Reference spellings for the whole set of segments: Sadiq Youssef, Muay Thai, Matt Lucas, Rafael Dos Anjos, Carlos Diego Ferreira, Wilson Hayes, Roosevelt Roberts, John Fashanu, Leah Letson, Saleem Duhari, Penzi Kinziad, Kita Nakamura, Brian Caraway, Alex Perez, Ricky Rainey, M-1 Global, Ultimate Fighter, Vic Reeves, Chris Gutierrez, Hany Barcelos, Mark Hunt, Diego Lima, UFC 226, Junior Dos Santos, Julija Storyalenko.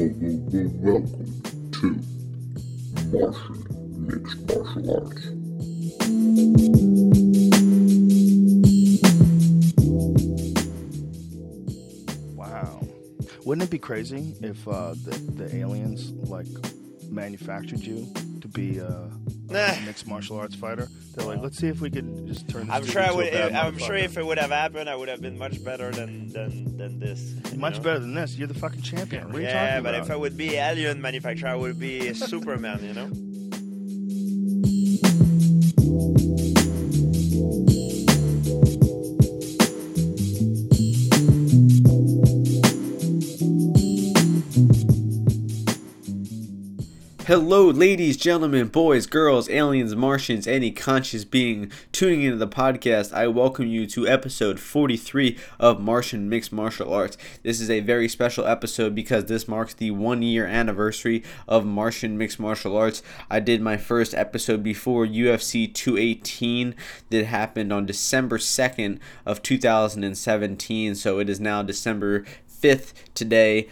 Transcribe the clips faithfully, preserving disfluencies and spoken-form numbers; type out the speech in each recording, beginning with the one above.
Well, well, well, welcome to Martian Mixed Martial Arts. Wow. Wouldn't it be crazy if uh, the, the aliens, like, manufactured you to be a, a mixed martial arts fighter? They're like, let's see if we can just turn this I'm sure into I would, a bad I'm sure if it would have happened, I would have been much better than, than, than this. Much know? better than this. You're the fucking champion. What are yeah, you talking about? Yeah, but if I would be alien manufacturer, I would be Superman, you know? Hello, ladies, gentlemen, boys, girls, aliens, Martians, any conscious being tuning into the podcast. I welcome you to episode forty-three of Martian Mixed Martial Arts. This is a very special episode because this marks the one-year anniversary of Martian Mixed Martial Arts. I did my first episode before U F C two eighteen that happened on December second of two thousand seventeen, so it is now December fifth today.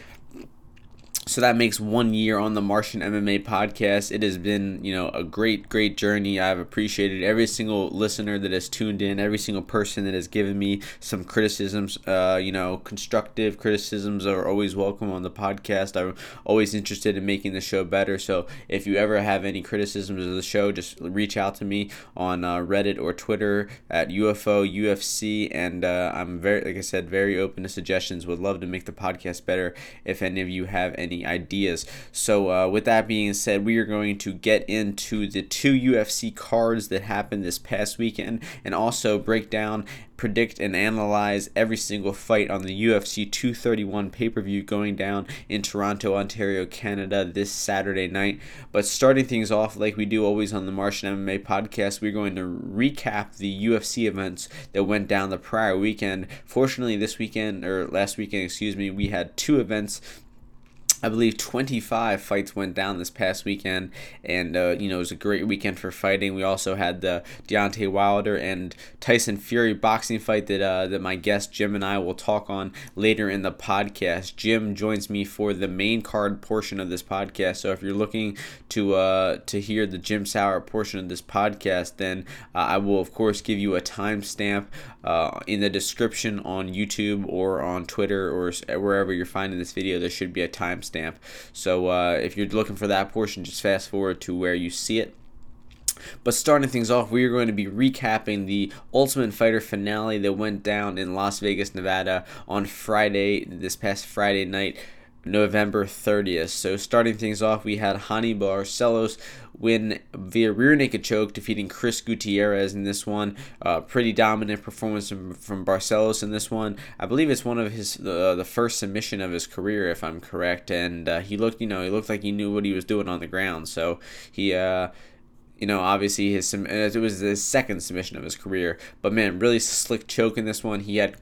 So that makes one year on the Martian M M A podcast. It has been, you know, a great, great journey. I've appreciated every single listener that has tuned in, every single person that has given me some criticisms. Uh, you know, constructive criticisms are always welcome on the podcast. I'm always interested in making the show better. So if you ever have any criticisms of the show, just reach out to me on uh, Reddit or Twitter at U F O U F C. And uh, I'm very, like I said, very open to suggestions. Would love to make the podcast better if any of you have any ideas. So uh, with that being said, we are going to get into the two U F C cards that happened this past weekend and also break down, predict, and analyze every single fight on the U F C two thirty-one pay-per-view going down in Toronto, Ontario, Canada this Saturday night. But starting things off like we do always on the Martian M M A podcast, we're going to recap the U F C events that went down the prior weekend. Fortunately, this weekend, or last weekend, excuse me, we had two events. I believe twenty-five fights went down this past weekend, and uh, you know, it was a great weekend for fighting. We also had the Deontay Wilder and Tyson Fury boxing fight that uh, that my guest Jim and I will talk on later in the podcast. Jim joins me for the main card portion of this podcast, so if you're looking to uh, to hear the Jim Sauer portion of this podcast, then uh, I will of course give you a timestamp uh, in the description on YouTube or on Twitter or wherever you're finding this video. There should be a timestamp. Stamp. So uh, if you're looking for that portion, just fast forward to where you see it. But starting things off, we are going to be recapping the Ultimate Fighter finale that went down in Las Vegas, Nevada on Friday, this past Friday night, November thirtieth. So starting things off, we had Hany Barcelos win via rear naked choke, defeating Chris Gutierrez in this one. Uh, pretty dominant performance from, from Barcelos in this one. I believe it's one of his uh, the first submission of his career, if I'm correct. And uh, he looked, you know, he looked like he knew what he was doing on the ground. So he. Uh, You know, obviously, his it was the second submission of his career. But, man, really slick choke in this one. He had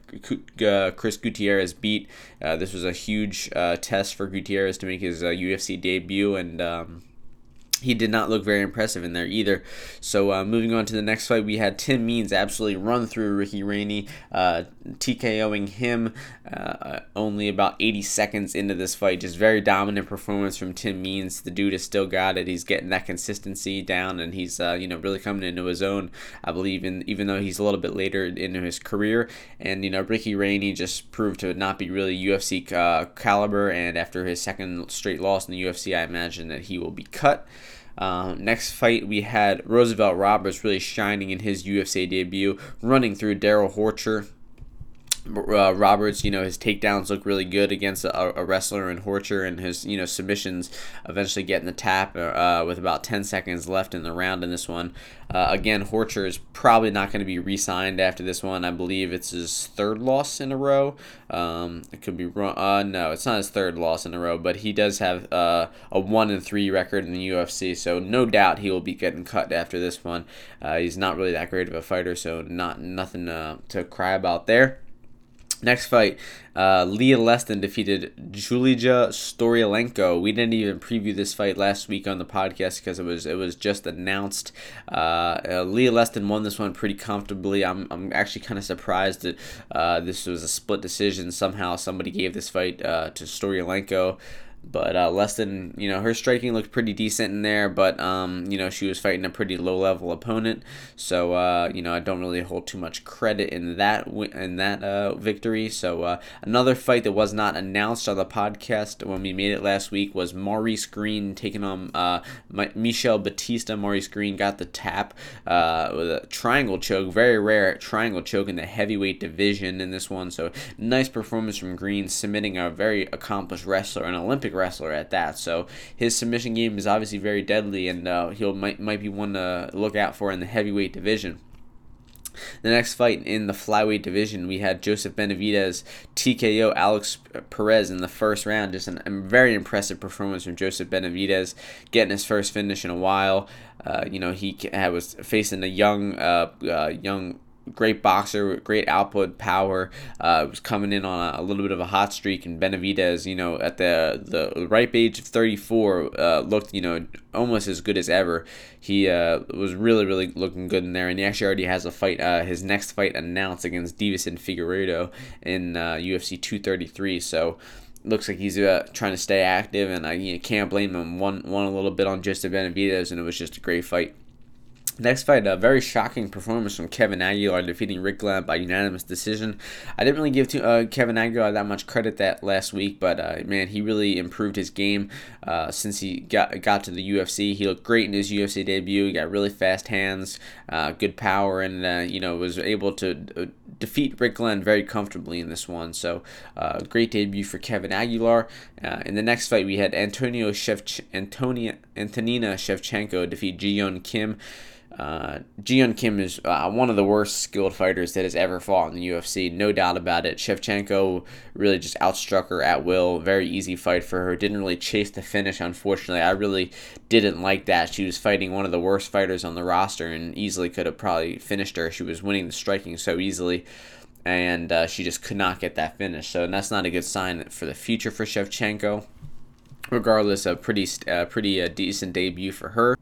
uh, Chris Gutierrez beat. Uh, this was a huge uh, test for Gutierrez to make his uh, U F C debut, and um, he did not look very impressive in there either. So, uh, moving on to the next fight, we had Tim Means absolutely run through Ricky Rainey, uh, TKOing him uh, only about eighty seconds into this fight. Just very dominant performance from Tim Means. The dude has still got it. He's getting that consistency down, and he's uh, you know, really coming into his own, I believe, in, even though he's a little bit later into his career. And, you know, Ricky Rainey just proved to not be really U F C uh, caliber, and after his second straight loss in the U F C, I imagine that he will be cut. Um, next fight, we had Roosevelt Roberts really shining in his U F C debut, running through Daryl Horcher. Uh, Roberts, you know, his takedowns look really good against a, a wrestler in Horcher, and his, you know, submissions eventually getting the tap uh, with about ten seconds left in the round in this one. Uh, again, Horcher is probably not going to be re-signed after this one. I believe it's his third loss in a row. Um, it could be wrong. Uh, no, it's not his third loss in a row, but he does have uh, a one and three record in the U F C, so no doubt he will be getting cut after this one. Uh, he's not really that great of a fighter, so not nothing uh, to cry about there. Next fight, uh, Leah Letson defeated Julija Storyalenko. We didn't even preview this fight last week on the podcast because it was it was just announced. Uh, uh, Leah Letson won this one pretty comfortably. I'm I'm actually kind of surprised that uh, this was a split decision. Somehow somebody gave this fight uh, to Storyalenko. But uh, Leston, you know, her striking looked pretty decent in there, but, um, you know, she was fighting a pretty low-level opponent. So, uh, you know, I don't really hold too much credit in that in that uh, victory. So uh, another fight that was not announced on the podcast when we made it last week was Maurice Greene taking on uh, Michel Batista. Maurice Greene got the tap uh, with a triangle choke, very rare triangle choke in the heavyweight division in this one. So nice performance from Greene, submitting a very accomplished wrestler, an Olympic wrestler at that. So his submission game is obviously very deadly, and uh, he'll might might be one to look out for in the heavyweight division. The next fight in the flyweight division, we had Joseph Benavidez T K O Alex Perez in the first round. Just an, a very impressive performance from Joseph Benavidez, getting his first finish in a while. Uh, you know, he was facing a young uh, uh, young. Great boxer with great output power. Uh, was coming in on a, a little bit of a hot streak, and Benavidez, you know, at the the ripe age of thirty-four, uh, looked, you know, almost as good as ever. He uh, was really, really looking good in there, and he actually already has a fight, uh, his next fight announced against Davison Figueiredo in uh, U F C two thirty-three. So looks like he's uh, trying to stay active, and I you know, can't blame him. Won won a little bit on just Benavidez, and it was just a great fight. Next fight, a very shocking performance from Kevin Aguilar, defeating Rick Glenn by unanimous decision. I didn't really give to, uh, Kevin Aguilar that much credit that last week, but uh, man, he really improved his game uh, since he got got to the U F C. He looked great in his U F C debut. He got really fast hands, uh, good power, and uh, you know, was able to uh, defeat Rick Glenn very comfortably in this one. So, uh, great debut for Kevin Aguilar. Uh, in the next fight, we had Antonio Shevch- Antonia Antonina Shevchenko defeat Ji Yeon Kim. Uh, Ji Yeon Kim is uh, one of the worst skilled fighters that has ever fought in the U F C, no doubt about it. Shevchenko really just outstruck her at will, very easy fight for her, didn't really chase the finish, unfortunately. I really didn't like that. She was fighting one of the worst fighters on the roster and easily could have probably finished her. She was winning the striking so easily, and uh, she just could not get that finish. So that's not a good sign for the future for Shevchenko. Regardless, a pretty, uh, pretty uh, decent debut for her.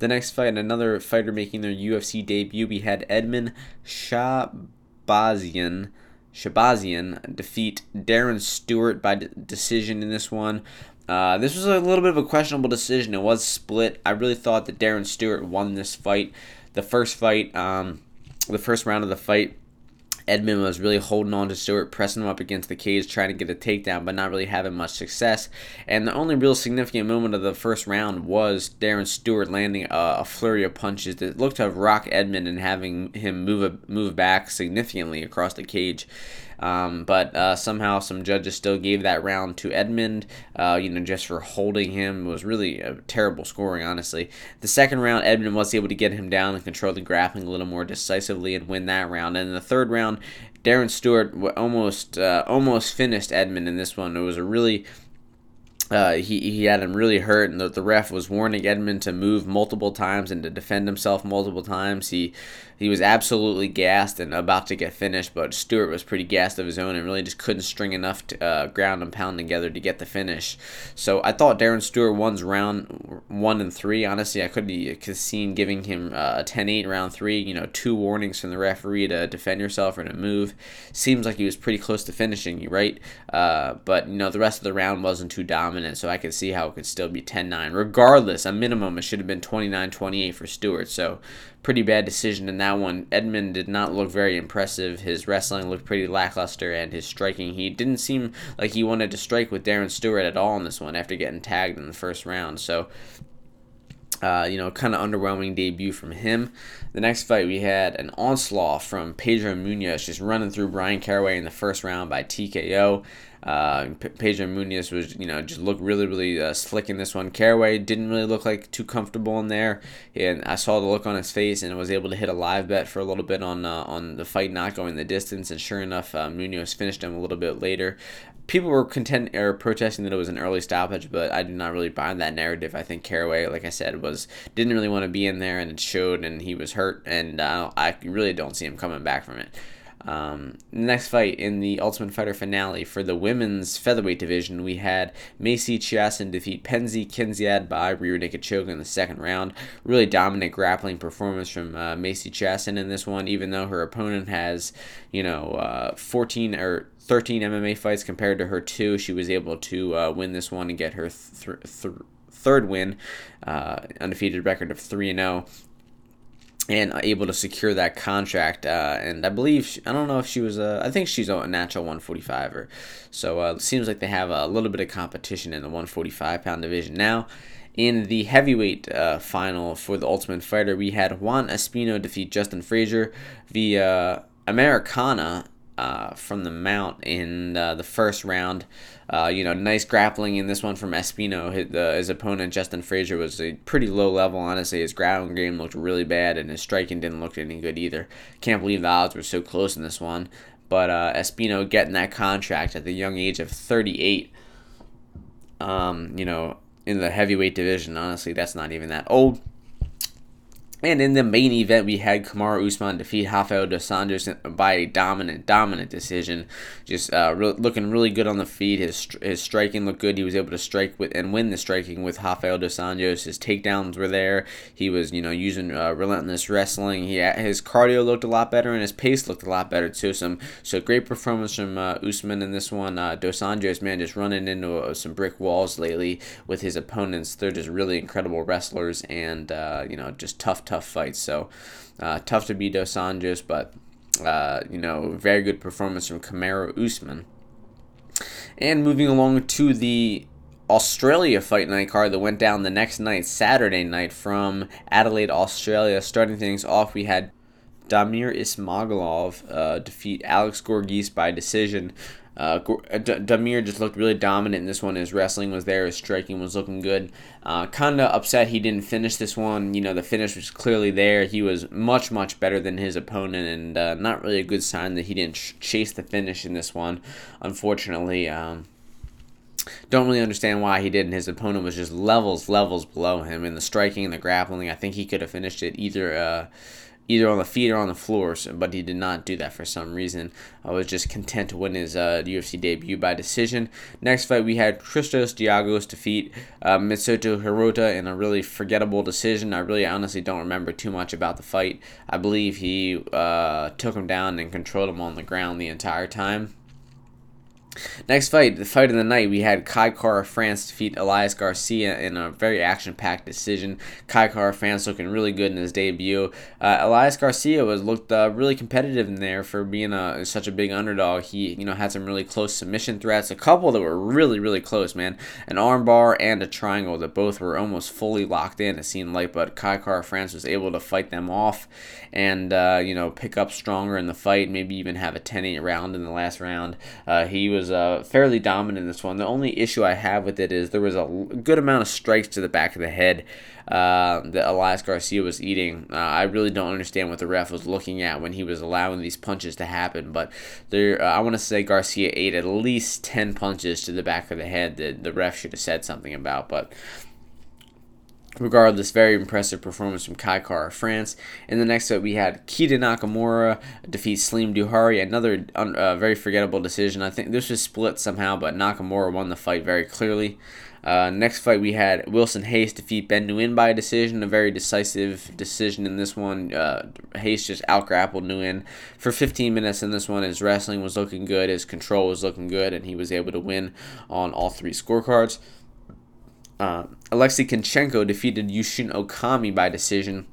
The next fight, another fighter making their U F C debut, we had Edmund Shabazian, Shabazian defeat Darren Stewart by de- decision in this one. Uh, this was a little bit of a questionable decision. It was split. I really thought that Darren Stewart won this fight. The first fight, um, the first round of the fight, Edmund was really holding on to Stewart, pressing him up against the cage, trying to get a takedown, but not really having much success. And the only real significant moment of the first round was Darren Stewart landing a, a flurry of punches that looked to have rocked Edmund and having him move a, move back significantly across the cage. Um, but uh, somehow some judges still gave that round to Edmund, uh, you know, just for holding him. It was really a terrible scoring, honestly. The second round, Edmund was able to get him down and control the grappling a little more decisively and win that round. And in the third round, Darren Stewart almost uh, almost finished Edmund in this one. It was a really... Uh, he, he had him really hurt, and the, the ref was warning Edmund to move multiple times and to defend himself multiple times. He he was absolutely gassed and about to get finished, but Stewart was pretty gassed of his own and really just couldn't string enough to, uh, ground and pound together to get the finish. So I thought Darren Stewart won round one and three. Honestly, I could have seen giving him uh, a ten eight round three, you know, two warnings from the referee to defend yourself or to move. Seems like he was pretty close to finishing you, right? Uh, but, you know, the rest of the round wasn't too dominant. So I could see how it could still be ten nine. Regardless, a minimum, it should have been twenty-nine twenty-eight for Stewart. So pretty bad decision in that one. Edmund did not look very impressive. His wrestling looked pretty lackluster, and his striking, he didn't seem like he wanted to strike with Darren Stewart at all in this one after getting tagged in the first round. So, uh, you know, kind of underwhelming debut from him. The next fight, we had an onslaught from Pedro Munhoz, just running through Brian Caraway in the first round by T K O. Uh, Pedro Munhoz was, you know, just looked really, really uh, slick in this one. Caraway didn't really look like too comfortable in there, and I saw the look on his face, and was able to hit a live bet for a little bit on uh, on the fight not going the distance, and sure enough, uh, Munhoz finished him a little bit later. People were content or protesting that it was an early stoppage, but I did not really buy that narrative. I think Caraway, like I said, was didn't really want to be in there, and it showed, and he was hurt, and uh, I really don't see him coming back from it. Um, next fight in the Ultimate Fighter finale for the women's featherweight division, we had Macy Chiasson defeat Penzi Kinziad by rear naked choke in the second round. Really dominant grappling performance from uh, Macy Chiasson in this one, even though her opponent has, you know, uh, fourteen or thirteen M M A fights compared to her two. She was able to uh, win this one and get her th- th- third win, uh, undefeated record of three and oh. And able to secure that contract, uh, and I believe she, I don't know if she was a, I think she's a natural one forty-five-er. So uh, it seems like they have a little bit of competition in the one forty-five pound division now. In the heavyweight uh, final for the Ultimate Fighter, we had Juan Espino defeat Justin Frazier via Americana uh, from the mount in uh, the first round. Uh, you know, nice grappling in this one from Espino. His, uh, his opponent, Justin Frazier, was a pretty low level, honestly. His ground game looked really bad, and his striking didn't look any good either. Can't believe the odds were so close in this one. But uh, Espino getting that contract at the young age of thirty-eight, um, you know, in the heavyweight division, honestly, that's not even that old. And in the main event, we had Kamaru Usman defeat Rafael Dos Anjos by a dominant, dominant decision. Just uh, re- looking really good on the feet. His his striking looked good. He was able to strike with and win the striking with Rafael Dos Anjos. His takedowns were there. He was, you know, using uh, relentless wrestling. He his cardio looked a lot better, and his pace looked a lot better too. Some so great performance from uh, Usman in this one. Uh, Dos Anjos, man, just running into uh, some brick walls lately with his opponents. They're just really incredible wrestlers, and uh, you know, just tough, tough. Tough fight, so uh, tough to beat Dos Anjos, but uh, you know, very good performance from Kamaru Usman. And moving along to the Australia Fight Night card that went down the next night, Saturday night, from Adelaide, Australia. Starting things off, we had Damir Ismagulov uh, defeat Alex Gorgis by decision. Uh, Damir just looked really dominant in this one. His wrestling was there. His striking was looking good. Uh, kind of upset he didn't finish this one. You know, the finish was clearly there. He was much, much better than his opponent, and uh, not really a good sign that he didn't ch- chase the finish in this one, unfortunately. Um, don't really understand why he didn't. His opponent was just levels, levels below him. In the striking and the grappling, I think he could have finished it either... Uh, either on the feet or on the floor, but he did not do that for some reason. I was just content to win his uh, U F C debut by decision. Next fight, we had Christos Diagos defeat uh, Mitsuto Hirota in a really forgettable decision. I really honestly don't remember too much about the fight. I believe he uh, took him down and controlled him on the ground the entire time. Next fight, the fight of the night, we had Kai Kara-France defeat Elias Garcia in a very action-packed decision. Kai Kara-France looking really good in his debut. Uh, Elias Garcia was looked uh, really competitive in there for being a, such a big underdog. He, you know, had some really close submission threats, a couple that were really, really close, man. An armbar and a triangle that both were almost fully locked in, it seemed like, but Kai Kara-France was able to fight them off and, uh, you know, pick up stronger in the fight, maybe even have a ten eight round in the last round. Uh, he was Uh, fairly dominant in this one. The only issue I have with it is there was a good amount of strikes to the back of the head uh, that Elias Garcia was eating. Uh, I really don't understand what the ref was looking at when he was allowing these punches to happen, but there, uh, I want to say Garcia ate at least ten punches to the back of the head that the ref should have said something about, but... Regardless, very impressive performance from Kai Kara-France. In the next set, we had Kita Nakamura defeat Saleem Duhari. Another uh, very forgettable decision. I think this was split somehow, but Nakamura won the fight very clearly. Uh, next fight, we had Wilson Hayes defeat Ben Nguyen by a decision. A very decisive decision in this one. Uh, Hayes just outgrappled Nguyen for fifteen minutes in this one. His wrestling was looking good. His control was looking good. And he was able to win on all three scorecards. Uh, Aleksei Kunchenko defeated Yushin Okami by decision.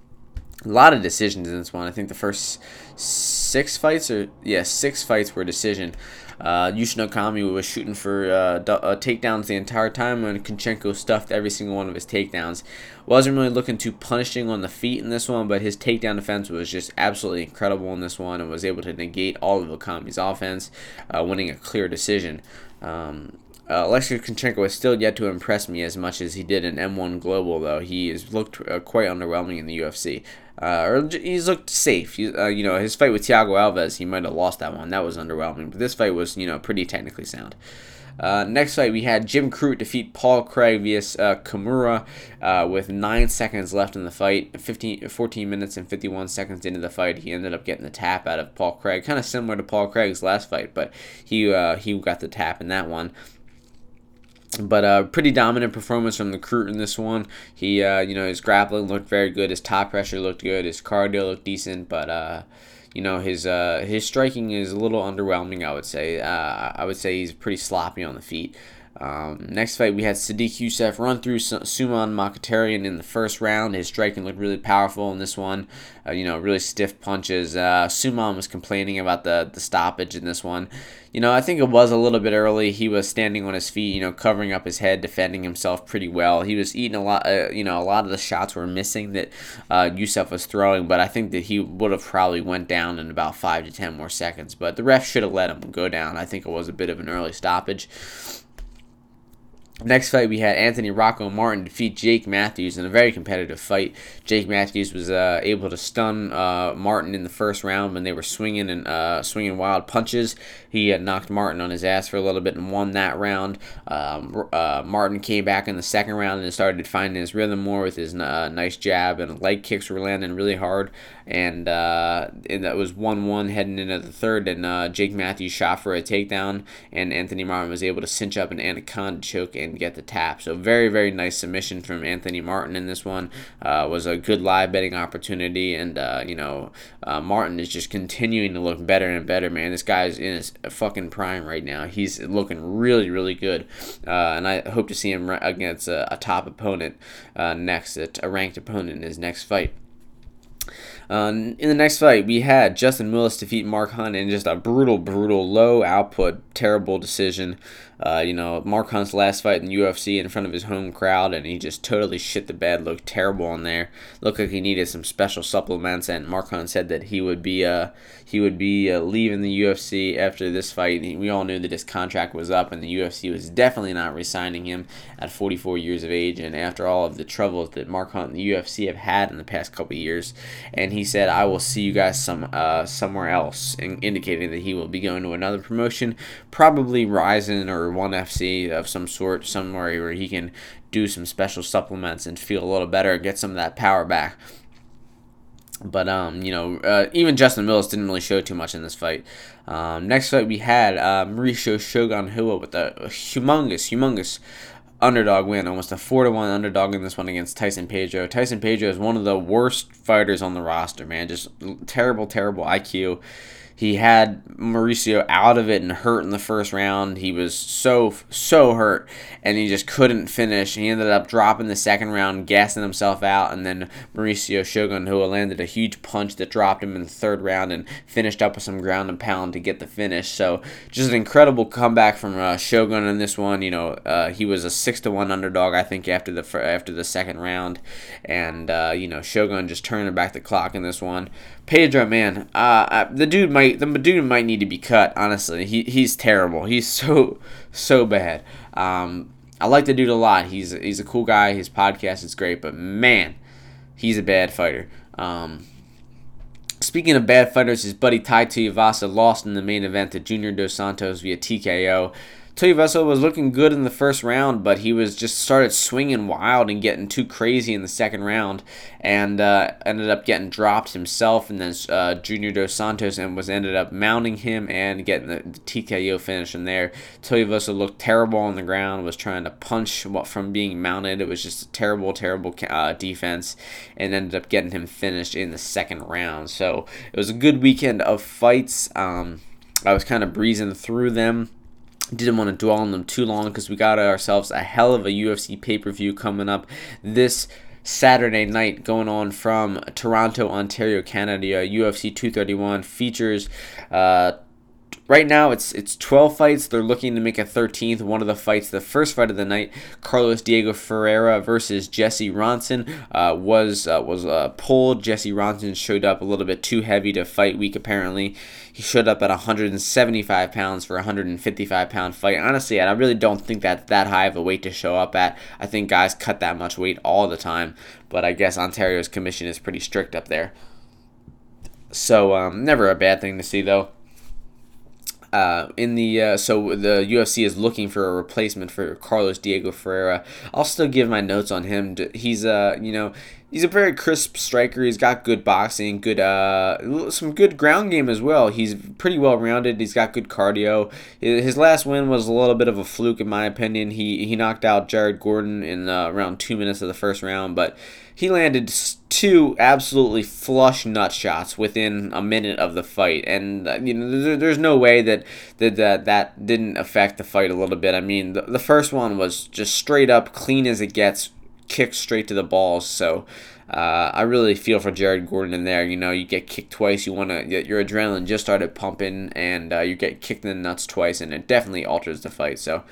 A lot of decisions in this one. I think the first six fights, or yeah, six fights were decision. Uh, Yushin Okami was shooting for uh, d- uh, takedowns the entire time, and Kunchenko stuffed every single one of his takedowns. Wasn't really looking too punishing on the feet in this one, but his takedown defense was just absolutely incredible in this one, and was able to negate all of Okami's offense, uh, winning a clear decision. Um, Uh, Aleksei Kunchenko has still yet to impress me as much as he did in M one Global, though. He has looked uh, quite underwhelming in the U F C. Uh, or he's looked safe. He, uh, you know, his fight with Thiago Alves, he might have lost that one. That was underwhelming. But this fight was, you know, pretty technically sound. Uh, next fight, we had Jim Crute defeat Paul Craig via uh, Kimura uh, with nine seconds left in the fight. fifteen, fourteen minutes and fifty-one seconds into the fight, he ended up getting the tap out of Paul Craig. Kind of similar to Paul Craig's last fight, but he uh, he got the tap in that one. But a uh, pretty dominant performance from the Crute in this one. He, uh, you know, his grappling looked very good. His top pressure looked good. His cardio looked decent, but... Uh, You know, his uh, his striking is a little underwhelming, I would say. Uh, I would say he's pretty sloppy on the feet. Um, next fight, we had Sadiq Youssef run through Suman Makatarian in the first round. His striking looked really powerful in this one. Uh, you know, really stiff punches. Uh, Suman was complaining about the, the stoppage in this one. You know, I think it was a little bit early. He was standing on his feet, you know, covering up his head, defending himself pretty well. He was eating a lot, uh, you know, a lot of the shots were missing that uh, Youssef was throwing, but I think that he would have probably went down in about five to ten more seconds. But the ref should have let him go down. I think it was a bit of an early stoppage. Next fight, we had Anthony Rocco Martin defeat Jake Matthews in a very competitive fight. Jake Matthews was uh, able to stun uh, Martin in the first round when they were swinging and uh, swinging wild punches. He had knocked Martin on his ass for a little bit and won that round. Um, uh, Martin came back in the second round and started finding his rhythm more with his uh, nice jab, and leg kicks were landing really hard. And uh, that was one one heading into the third, and uh, Jake Matthews shot for a takedown, and Anthony Martin was able to cinch up an anaconda choke and get the tap. So very, very nice submission from Anthony Martin in this one. Uh, was a good live betting opportunity, and uh, you know, uh, Martin is just continuing to look better and better, man. This guy's in his fucking prime right now. He's looking really, really good, uh, and I hope to see him against a, a top opponent uh, next, a ranked opponent in his next fight. Um, in the next fight, we had Justin Willis defeat Mark Hunt in just a brutal, brutal, low output, terrible decision. Uh, you know, Mark Hunt's last fight in the U F C in front of his home crowd, and he just totally shit the bed, looked terrible on there. Looked like he needed some special supplements, and Mark Hunt said that he would be uh, he would be uh, leaving the U F C after this fight. We all knew that his contract was up, and the U F C was definitely not re-signing him at forty-four years of age, and after all of the troubles that Mark Hunt and the U F C have had in the past couple of years. And he said, "I will see you guys some uh, somewhere else," and indicating that he will be going to another promotion, probably Rizin or One F C of some sort, somewhere where he can do some special supplements and feel a little better and get some of that power back. But, um, you know, uh, even Justin Willis didn't really show too much in this fight. Um, next fight, we had uh, Mauricio Shogun Hua with a humongous, humongous underdog win, almost a four to one underdog in this one against Tyson Pedro. Tyson Pedro is one of the worst fighters on the roster, man. Just terrible, terrible I Q. He had Mauricio out of it and hurt in the first round. He was so, so hurt, and he just couldn't finish. He ended up dropping the second round, gassing himself out, and then Mauricio Shogun Hua landed a huge punch that dropped him in the third round and finished up with some ground and pound to get the finish. So just an incredible comeback from uh, Shogun in this one. You know, uh, he was a six to one underdog, I think, after the after the second round. And, uh, you know, Shogun just turning back the clock in this one. Pedro, man, uh, the dude might... The dude might need to be cut, honestly. He he's terrible. He's so so bad. Um, I like the dude a lot. He's he's a cool guy. His podcast is great, but man, he's a bad fighter. Um, Speaking of bad fighters, his buddy Tai Tuivasa lost in the main event to Junior Dos Santos via T K O. Tuivasa was looking good in the first round, but he was just started swinging wild and getting too crazy in the second round, and uh, ended up getting dropped himself, and then uh, Junior Dos Santos and was ended up mounting him and getting the, the T K O finish in there. Tuivasa looked terrible on the ground, was trying to punch from being mounted. It was just a terrible, terrible uh, defense, and ended up getting him finished in the second round. So it was a good weekend of fights. Um, I was kind of breezing through them. Didn't want to dwell on them too long because we got ourselves a hell of a U F C pay-per-view coming up this Saturday night, going on from Toronto, Ontario, Canada. U F C two thirty-one features uh, Right now, it's it's twelve fights. They're looking to make a thirteenth. One of the fights, the first fight of the night, Carlos Diego Ferreira versus Jesse Ronson, uh, was uh, was uh, pulled. Jesse Ronson showed up a little bit too heavy to fight week, apparently. He showed up at one hundred seventy-five pounds for a one hundred fifty-five pound fight. Honestly, I really don't think that's that high of a weight to show up at. I think guys cut that much weight all the time, but I guess Ontario's commission is pretty strict up there. So, um, never a bad thing to see, though. Uh, in the uh, so the U F C is looking for a replacement for Carlos Diego Ferreira. I'll still give my notes on him. He's uh you know he's a very crisp striker. He's got good boxing, good uh some good ground game as well. He's pretty well rounded. He's got good cardio. His last win was a little bit of a fluke in my opinion. He he knocked out Jared Gordon in uh, around two minutes of the first round, but he landed two absolutely flush nut shots within a minute of the fight, and uh, you know there, there's no way that that, that that didn't affect the fight a little bit. I mean, the, the first one was just straight up clean as it gets, kicked straight to the balls. So uh, I really feel for Jared Gordon in there. You know, you get kicked twice, you want to your adrenaline just started pumping, and uh, you get kicked in the nuts twice, and it definitely alters the fight. So.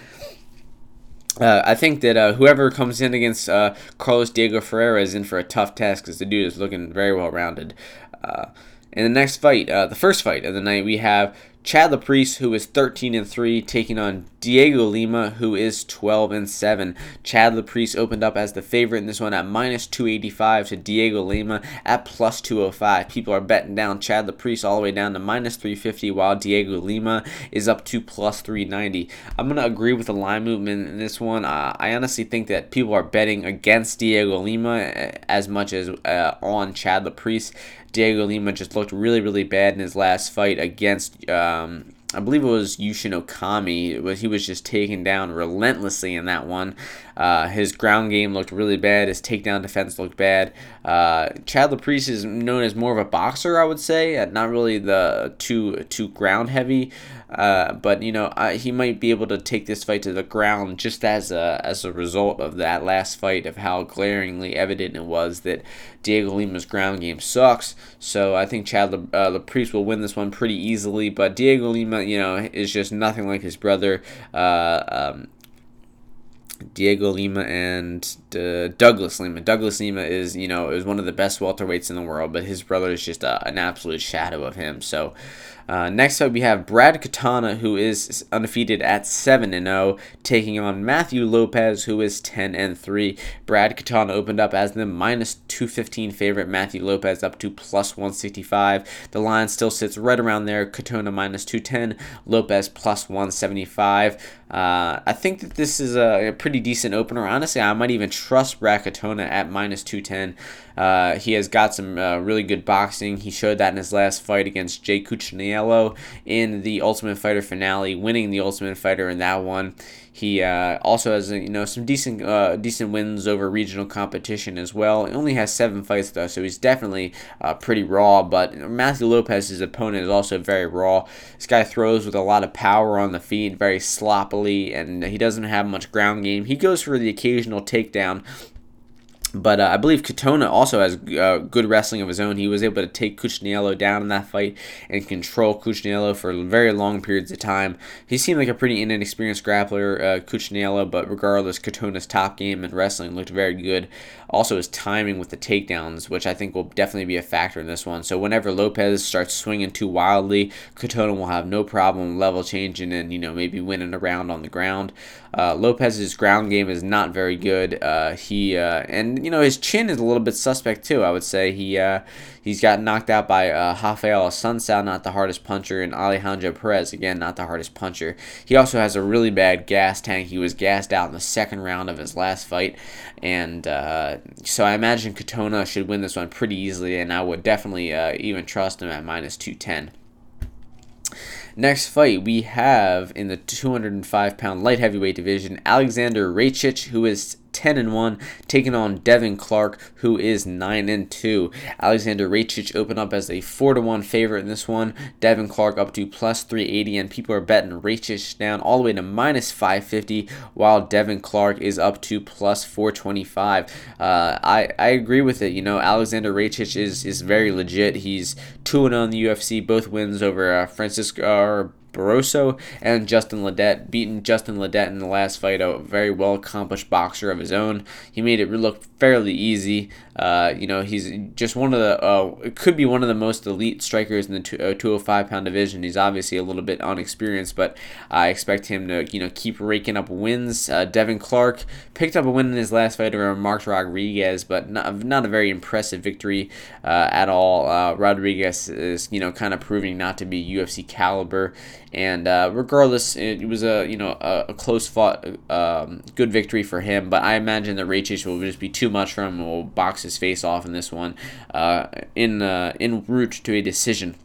Uh, I think that uh, whoever comes in against uh, Carlos Diego Ferreira is in for a tough task, because the dude is looking very well-rounded. Uh, in the next fight, uh, the first fight of the night, we have Chad Laprise, who is thirteen and three, taking on Diego Lima, who is twelve and seven. Chad Laprise opened up as the favorite in this one at minus two eighty-five to Diego Lima at plus two oh five. People are betting down Chad Laprise all the way down to minus three fifty, while Diego Lima is up to plus three ninety. I'm going to agree with the line movement in this one. Uh, I honestly think that people are betting against Diego Lima as much as uh, on Chad Laprise. Diego Lima just looked really, really bad in his last fight against, um, I believe it was Yushin Okami. He was just taken down relentlessly in that one. Uh, his ground game looked really bad. His takedown defense looked bad. Uh, Chad Laprise is known as more of a boxer, I would say. Not really the too too ground heavy, uh, but you know I, he might be able to take this fight to the ground just as a as a result of that last fight, of how glaringly evident it was that Diego Lima's ground game sucks. So I think Chad La, uh, Laprise will win this one pretty easily. But Diego Lima, you know, is just nothing like his brother. Uh, um, Diego Lima and uh, Douglas Lima. Douglas Lima is, you know, is one of the best welterweights in the world, but his brother is just a, an absolute shadow of him. So, uh, next up we have Brad Katana, who is undefeated at seven and oh, taking on Matthew Lopez, who is ten and three. Brad Katana opened up as the minus two fifteen favorite. Matthew Lopez up to plus one sixty-five. The line still sits right around there. Katana minus two ten. Lopez plus one seventy-five. Uh, I think that this is a, a pretty decent opener. Honestly, I might even trust Brad Katana at minus two ten. Uh, he has got some uh, really good boxing. He showed that in his last fight against Jay Cuciniello in the Ultimate Fighter finale, winning the Ultimate Fighter in that one. He uh, also has, you know, some decent uh, decent wins over regional competition as well. He only has seven fights, though, so he's definitely uh, pretty raw. But Matthew Lopez's opponent is also very raw. This guy throws with a lot of power on the feet, very sloppily, and he doesn't have much ground game. He goes for the occasional takedown. But uh, I believe Katona also has uh, good wrestling of his own. He was able to take Cuciniello down in that fight and control Cuciniello for very long periods of time. He seemed like a pretty inexperienced grappler, uh, Cuciniello, but regardless, Katona's top game and wrestling looked very good. Also, his timing with the takedowns, which I think will definitely be a factor in this one. So whenever Lopez starts swinging too wildly, Katona will have no problem level changing and, you know, maybe winning a round on the ground. Uh, Lopez's ground game is not very good. Uh, he uh, and you know, his chin is a little bit suspect too, I would say. He uh, he's got knocked out by uh, Rafael Sunsao, not the hardest puncher, and Alejandro Perez, again, not the hardest puncher. He also has a really bad gas tank. He was gassed out in the second round of his last fight, and uh, so I imagine Katona should win this one pretty easily, and I would definitely uh, even trust him at minus two ten. Next fight we have in the two hundred five pound light heavyweight division, Alexander Rakic, who is ten and one, taking on Devin Clark, who is nine and two. Alexander Rakic opened up as a four to one favorite in this one. Devin Clark up to plus three eighty, and people are betting Rakic down all the way to minus five fifty, while Devin Clark is up to plus four twenty-five. Uh, I, I agree with it. You know, Alexander Rakic is, is very legit. He's two and oh in the U F C, both wins over uh, Francisco, uh, Barroso, and Justin Lydette, beaten Justin Lydette in the last fight, a very well accomplished boxer of his own. He made it look fairly easy. Uh, you know, he's just one of the, uh, it could be one of the most elite strikers in the two oh five pound division. He's obviously a little bit unexperienced, but I expect him to, you know, keep raking up wins. Uh, Devin Clark picked up a win in his last fight over Mark Rodriguez, but not, not a very impressive victory uh, at all. Uh, Rodriguez is, you know, kind of proving not to be U F C caliber. And uh, regardless, it was a you know a, a close fought, um, good victory for him. But I imagine that Rakic will just be too much for him. Will box his face off in this one, uh, in uh, en route to a decision.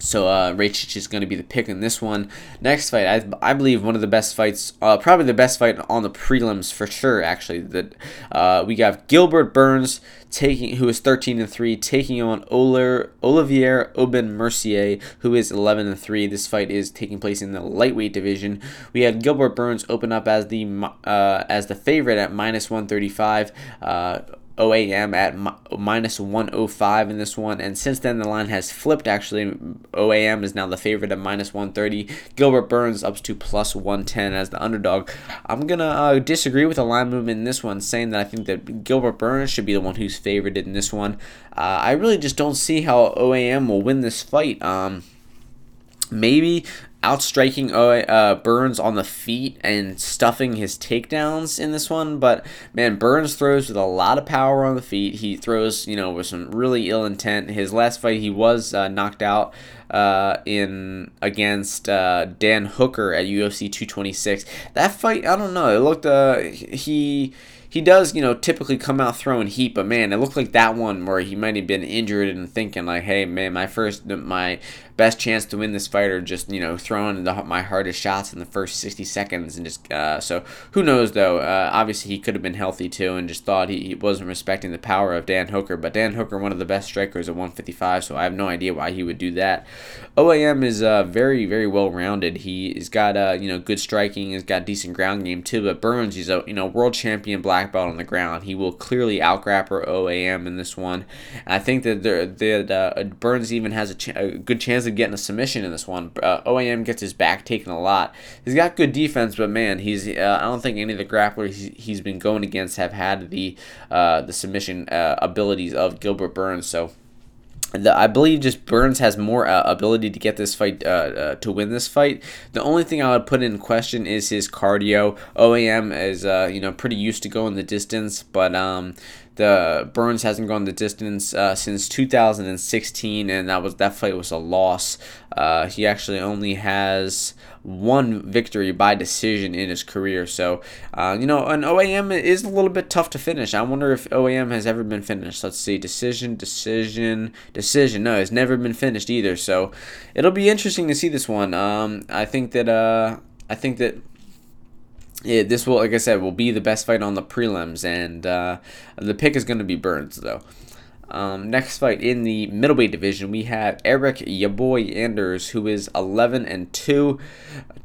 So uh, Rakic is going to be the pick in this one. Next fight, I, I believe one of the best fights, uh, probably the best fight on the prelims for sure. Actually, that uh, we got Gilbert Burns taking, who is thirteen and three, taking on Olivier Aubin-Mercier, who is eleven and three. This fight is taking place in the lightweight division. We had Gilbert Burns open up as the uh, as the favorite at minus one thirty-five. Uh, O A M at minus one oh five in this one, and since then the line has flipped. Actually, O A M is now the favorite at minus one thirty. Gilbert Burns ups to plus one ten as the underdog. I'm gonna uh, disagree with the line movement in this one, saying that I think that Gilbert Burns should be the one who's favored in this one. Uh, I really just don't see how O A M will win this fight. Um, maybe outstriking uh, Burns on the feet and stuffing his takedowns in this one, but man, Burns throws with a lot of power on the feet. He throws, you know, with some really ill intent. His last fight, he was uh, knocked out uh, in against uh, Dan Hooker at U F C two twenty-six. That fight, I don't know. It looked uh, he. He does, you know, typically come out throwing heat, but man, it looked like that one where he might have been injured and thinking like, hey, man, my first, my best chance to win this fight are just, you know, throwing the, my hardest shots in the first sixty seconds, and just uh, so who knows though? Uh, obviously, he could have been healthy too, and just thought he, he wasn't respecting the power of Dan Hooker, but Dan Hooker, one of the best strikers at one fifty-five, so I have no idea why he would do that. O A M is uh, very, very well rounded. He's got uh, you know, good striking. He's got decent ground game too. But Burns, he's a you know world champion black belt on the ground. He will clearly outgrapper O A M in this one. And I think that there, that uh, Burns even has a, ch- a good chance of getting a submission in this one. Uh, O A M gets his back taken a lot. He's got good defense, but man, he's uh, I don't think any of the grapplers he's, he's been going against have had the uh, the submission uh, abilities of Gilbert Burns. So The, I believe just Burns has more uh, ability to get this fight, uh, uh, to win this fight. The only thing I would put in question is his cardio. O A M is, uh, you know, pretty used to going the distance, but um, the Burns hasn't gone the distance uh, since two thousand sixteen, and that was that fight was a loss. Uh, he actually only has one victory by decision in his career. So, uh, you know, an O A M is a little bit tough to finish. I wonder if O A M has ever been finished. Let's see. Decision, decision, decision. No, it's never been finished either. So it'll be interesting to see this one. Um, I think that, uh, I think that, yeah, this will, like I said, will be the best fight on the prelims, and uh, the pick is going to be Burns, though. Um, next fight in the middleweight division, we have Eric Yaboy Anders, who is eleven and two,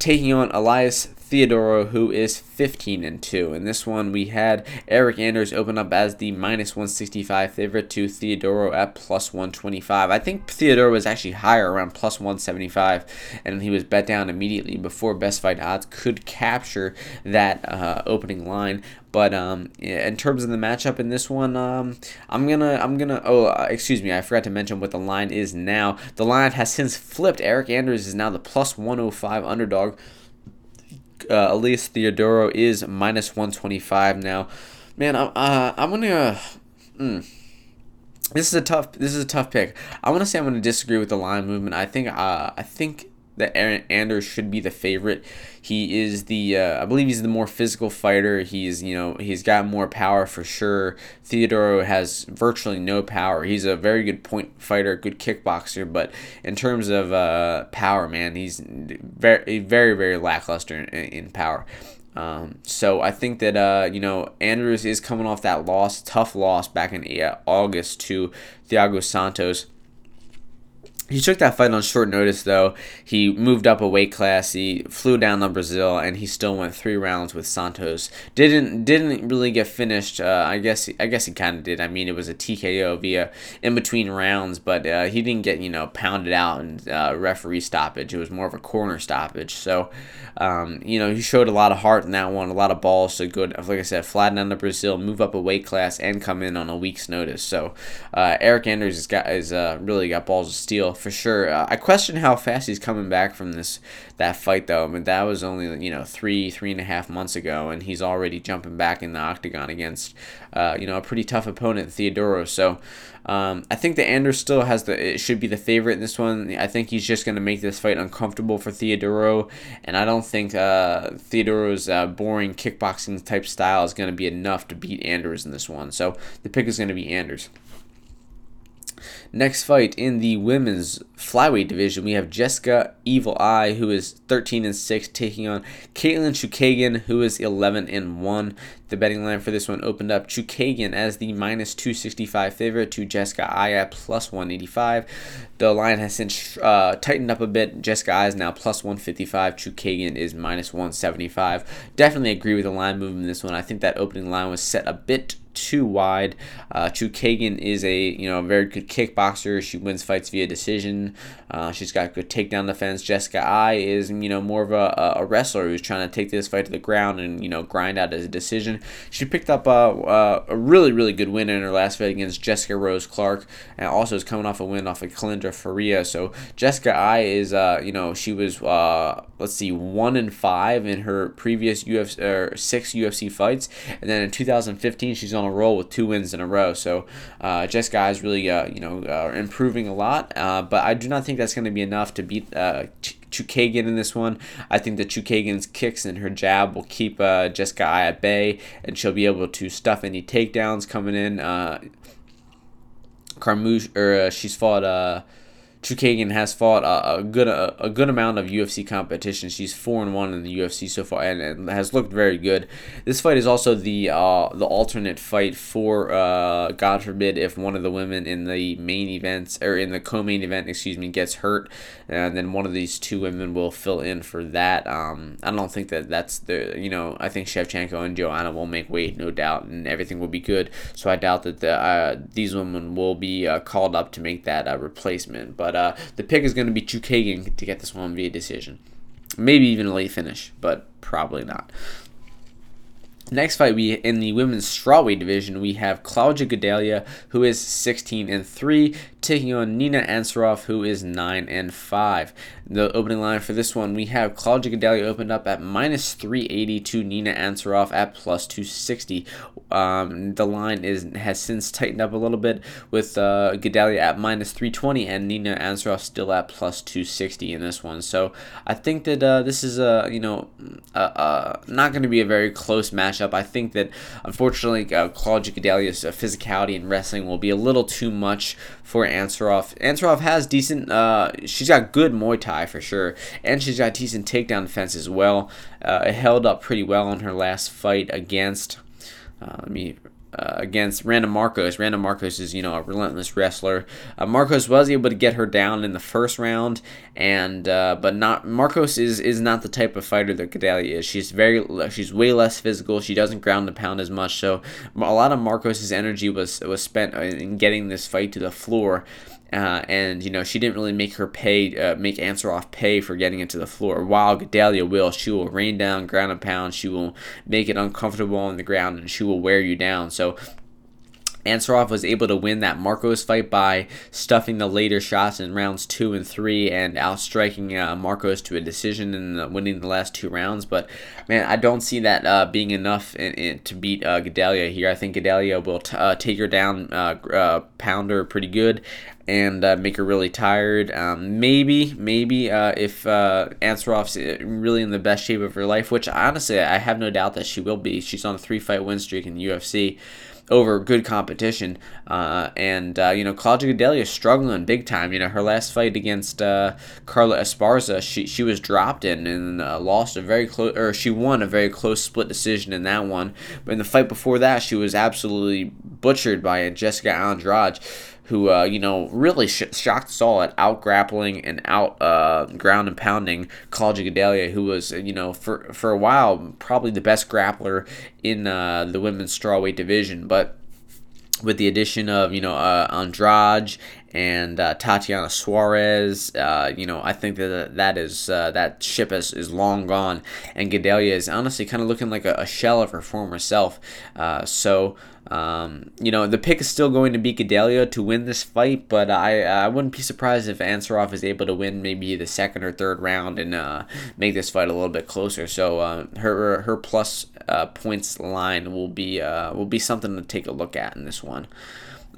taking on Elias Theodoro, who is fifteen and two. In this one, we had Eric Anders open up as the minus one sixty-five favorite to Theodoro at plus one twenty-five. I think Theodoro was actually higher, around plus one seventy-five, and he was bet down immediately before Best Fight Odds could capture that uh, opening line. But um, in terms of the matchup in this one, um, I'm gonna, I'm gonna. Oh, excuse me, I forgot to mention what the line is now. The line has since flipped. Eric Anders is now the plus one oh five underdog. Uh, Elias Theodoro is minus one twenty-five now. Man, I'm, uh, I'm gonna. Uh, mm. This is a tough. This is a tough pick. I want to say I'm gonna disagree with the line movement. I think. Uh, I think. that Aaron Anders should be the favorite. He is the, uh, I believe he's the more physical fighter. He's, you know, he's got more power for sure. Theodoro has virtually no power. He's a very good point fighter, good kickboxer, but in terms of uh, power, man, he's very, very, very lackluster in, in power. Um, so I think that, uh, you know, Anders is coming off that loss, tough loss back in uh, August to Thiago Santos. He took that fight on short notice, though. He moved up a weight class. He flew down to Brazil, and he still went three rounds with Santos. Didn't didn't really get finished. Uh, I guess I guess he kind of did. I mean, it was a T K O via in between rounds, but uh, he didn't get you know pounded out and uh, referee stoppage. It was more of a corner stoppage. So, um, you know, he showed a lot of heart in that one, a lot of balls. So good, like I said, fly down to Brazil, move up a weight class, and come in on a week's notice. So, uh, Eric Anders has got is uh, really got balls of steel. For sure. Uh, I question how fast he's coming back from this that fight, though. I mean, that was only, you know, three, three and a half months ago, and he's already jumping back in the octagon against, uh, you know, a pretty tough opponent, Theodoro. So um, I think that Anders still has the, it should be the favorite in this one. I think he's just going to make this fight uncomfortable for Theodoro, and I don't think uh, Theodoro's uh, boring kickboxing type style is going to be enough to beat Anders in this one. So the pick is going to be Anders. Next fight in the women's flyweight division, we have Jessica Evil Eye, who is thirteen and six, taking on Caitlin Chukagian, who is eleven and one. The betting line for this one opened up Chukagian as the minus two sixty-five favorite to Jessica Eye at plus one eighty-five. The line has since uh, tightened up a bit. Jessica Eye is now plus one fifty-five. Chukagian is minus one seventy-five. Definitely agree with the line movement in this one. I think that opening line was set a bit too wide. Uh, Chukagian is a you know a very good kickboxer. She wins fights via decision. Uh, she's got good takedown defense. Jessica Eye is you know more of a, a wrestler who's trying to take this fight to the ground and you know grind out as a decision. She picked up a, a really really good win in her last fight against Jessica Rose Clark, and also is coming off a win off of Kalindra Faria. So Jessica Eye is uh you know she was uh let's see one and five in her previous U F C or six U F C fights, and then in two thousand fifteen she's on a roll with two wins in a row. So uh, Jessica Eye is really uh, you know uh, improving a lot, uh, but I do not think that's going to be enough to beat uh, Ch- Chukagian in this one. I think that Chukagian's kicks and her jab will keep uh, Jessica Eye at bay, and she'll be able to stuff any takedowns coming in. Uh, Carmouche, or uh, she's fought. Uh, Chukagian has fought a, a good a, a good amount of U F C competition. She's four and one in the U F C so far, and, and has looked very good. This fight is also the uh, the alternate fight for uh, God forbid if one of the women in the main events or in the co-main event, excuse me, gets hurt, and then one of these two women will fill in for that. Um, I don't think that that's the you know I think Shevchenko and Joanna will make weight, no doubt, and everything will be good. So I doubt that the uh, these women will be uh, called up to make that uh, replacement, but. But uh, the pick is going to be Chukagian to get this one via decision. Maybe even a late finish, but probably not. Next fight, we in the women's strawweight division, we have Claudia Gadelha, who is sixteen and three, taking on Nina Ansaroff, who is nine and five. The opening line for this one, we have Claudia Gadelha opened up at minus three eighty to Nina Ansaroff at plus two sixty. Um, the line is has since tightened up a little bit with uh, Gadelha at minus three twenty and Nina Ansaroff still at plus two sixty in this one. So I think that uh, this is a you know a, a, not going to be a very close match. Up. I think that, unfortunately, uh, Claudia Gadelia's uh, physicality and wrestling will be a little too much for Ansaroff. Ansaroff has decent, uh, she's got good Muay Thai for sure, and she's got decent takedown defense as well. Uh, it held up pretty well in her last fight against, uh, let me... Uh, against Randa Marcos. Randa Marcos is, you know, a relentless wrestler. Uh, Marcos was able to get her down in the first round, and uh, but not Marcos is is not the type of fighter that Gadelha is. She's very she's way less physical. She doesn't ground and pound as much. So a lot of Marcos's energy was was spent in getting this fight to the floor. Uh, and, you know, she didn't really make her pay, uh, make Ansaroff pay for getting it to the floor. While Gadelha will, she will rain down, ground and pound. She will make it uncomfortable on the ground, and she will wear you down. So Ansaroff was able to win that Marcos fight by stuffing the later shots in rounds two and three and outstriking uh, Marcos to a decision and uh, winning the last two rounds. But, man, I don't see that uh, being enough in, in, to beat uh, Gadelha here. I think Gadelha will t- uh, take her down, uh, uh, pound her pretty good, and uh, make her really tired. Um, maybe, maybe uh, if uh, Ansaroff's really in the best shape of her life, which honestly I have no doubt that she will be. She's on a three-fight win streak in the U F C over good competition. Uh, and, uh, you know, Claudia Gadelha is struggling big time. You know, her last fight against uh, Carla Esparza, she she was dropped in and uh, lost a very close, or she won a very close split decision in that one. But in the fight before that, she was absolutely butchered by Jessica Andrade, who, uh, you know, really sh- shocked us all at out-grappling and out uh, ground and pounding Kyle Jigadalia, who was, you know, for for a while probably the best grappler in uh, the women's strawweight division. But with the addition of, you know, uh, Andrade and uh, Tatiana Suarez, uh, you know, I think that that is uh, that ship is, is long gone, and Gedalia is honestly kind of looking like a, a shell of her former self. Uh, so, um, you know, the pick is still going to be Gedalia to win this fight, but I I wouldn't be surprised if Ansaroff is able to win maybe the second or third round and uh, make this fight a little bit closer. So uh, her her plus uh, points line will be uh, will be something to take a look at in this one.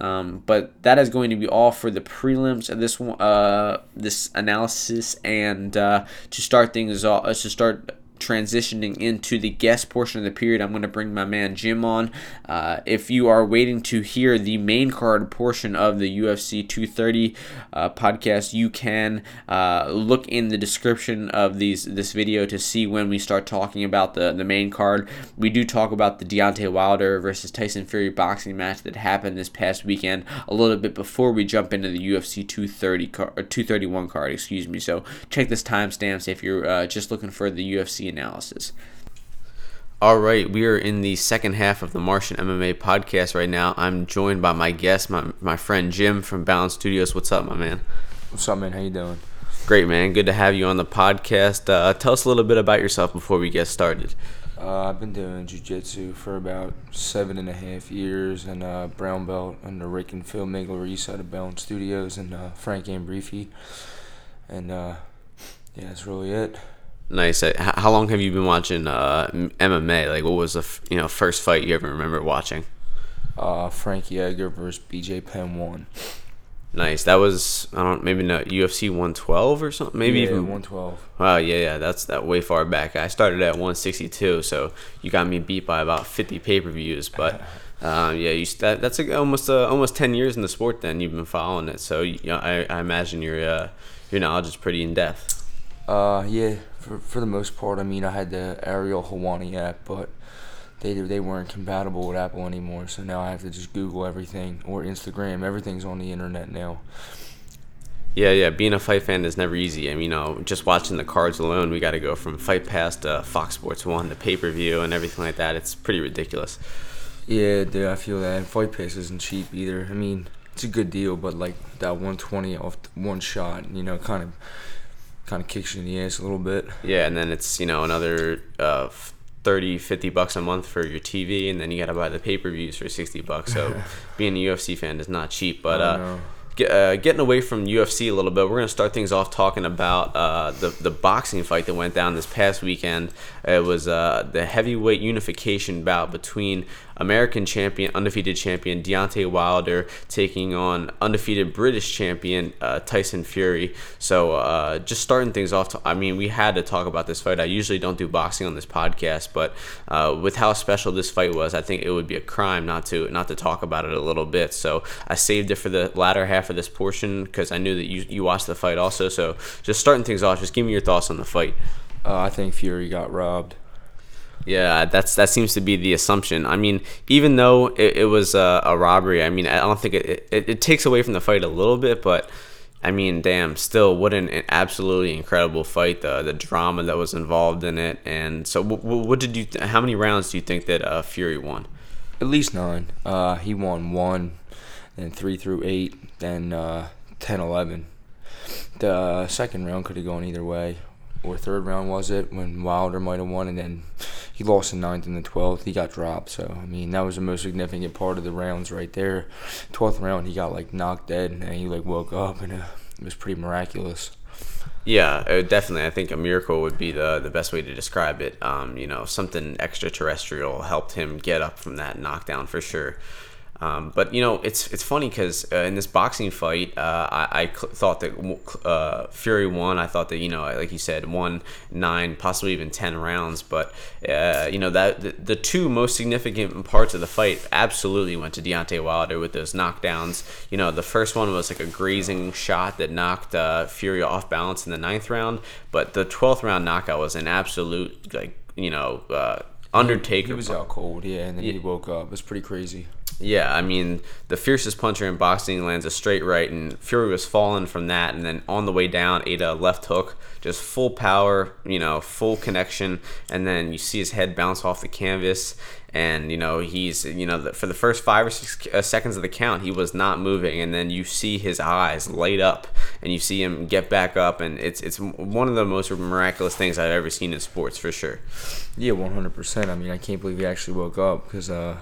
Um, but that is going to be all for the prelims of this one, uh, this analysis, and uh, to start things off, uh, to start transitioning into the guest portion of the period, I'm going to bring my man Jim on. Uh, if you are waiting to hear the main card portion of the U F C two thirty uh, podcast, you can uh, look in the description of these this video to see when we start talking about the, the main card. We do talk about the Deontay Wilder versus Tyson Fury boxing match that happened this past weekend a little bit before we jump into the U F C two thirty car- or two thirty-one card, excuse me. So check this timestamps if you're uh, just looking for the U F C analysis. All right, we are in the second half of the Martian M M A podcast right now. I'm joined by my guest, my my friend Jim from Balance Studios. What's up, my man? What's up, man? How you doing? Great, man. Good to have you on the podcast. Uh, tell us a little bit about yourself before we get started. Uh, I've been doing jiu-jitsu for about seven and a half years, and uh, brown belt under Rick and Phil Migler out of Balance Studios, and uh, Frank Ambrifi. And uh, yeah, that's really it. Nice. How long have you been watching uh, M M A? Like, what was the f- you know first fight you ever remember watching? Uh, Frankie Edgar versus B J Penn one. Nice. That was I don't maybe not U F C one twelve or something. Maybe yeah, even one twelve. Wow. Yeah, yeah. That's that way far back. I started at one sixty-two, so you got me beat by about fifty pay per views. But um, yeah, you that, that's a, almost uh, almost ten years in the sport. Then you've been following it, so you know, I, I imagine your uh, your knowledge is pretty in depth. Uh yeah, for for the most part. I mean, I had the Ariel Helwani app, but they they weren't compatible with Apple anymore. So now I have to just Google everything or Instagram. Everything's on the internet now. Yeah, yeah. Being a fight fan is never easy. I mean, you know, just watching the cards alone, we got to go from Fight Pass to Fox Sports One to pay per view and everything like that. It's pretty ridiculous. Yeah, dude, I feel that. And Fight Pass isn't cheap either. I mean, it's a good deal, but like that one twenty off one shot, you know, kind of. kind of kicks you in the ass a little bit. Yeah, and then it's, you know, another uh, thirty, fifty bucks a month for your T V, and then you got to buy the pay-per-views for sixty bucks. So being a U F C fan is not cheap. But uh, get, uh, getting away from U F C a little bit, we're going to start things off talking about uh, the, the boxing fight that went down this past weekend. It was uh, the heavyweight unification bout between American champion, undefeated champion Deontay Wilder taking on undefeated British champion uh, Tyson Fury. So uh, just starting things off, to, I mean, we had to talk about this fight. I usually don't do boxing on this podcast, but uh, with how special this fight was, I think it would be a crime not to not to talk about it a little bit. So I saved it for the latter half of this portion because I knew that you, you watched the fight also. So just starting things off, just give me your thoughts on the fight. Uh, I think Fury got robbed. Yeah, that's that seems to be the assumption. I mean, even though it, it was a, a robbery, I mean, I don't think it, it it takes away from the fight a little bit, but I mean, damn, still, what an, an absolutely incredible fight, the the drama that was involved in it. And so, what, what did you? Th- how many rounds do you think that uh, Fury won? At least nine. Uh, he won one, then three through eight, then uh, ten, eleven. The uh, second round could have gone either way, or third round was it when Wilder might have won, and then. He lost in ninth and the twelfth. He got dropped. So, I mean, that was the most significant part of the rounds right there. twelfth round, he got, like, knocked dead, and then he, like, woke up, and uh, it was pretty miraculous. Yeah, definitely. I think a miracle would be the the best way to describe it. Um, you know, something extraterrestrial helped him get up from that knockdown for sure. Um, but, you know, it's it's funny because uh, in this boxing fight, uh, I, I cl- thought that uh, Fury won. I thought that, you know, like you said, won nine, possibly even ten rounds. But, uh, you know, that the, the two most significant parts of the fight absolutely went to Deontay Wilder with those knockdowns. You know, the first one was like a grazing shot that knocked uh, Fury off balance in the ninth round. But the twelfth round knockout was an absolute, like, you know, uh, Undertaker. He was out cold, yeah, and then yeah. he woke up. It was pretty crazy. Yeah, I mean, the fiercest puncher in boxing lands a straight right, and Fury was falling from that, and then on the way down, ate a left hook, just full power, you know, full connection, and then you see his head bounce off the canvas, and, you know, he's, you know, for the first five or six seconds of the count, he was not moving, and then you see his eyes light up, and you see him get back up, and it's it's one of the most miraculous things I've ever seen in sports, for sure. Yeah, one hundred percent. I mean, I can't believe he actually woke up, because uh,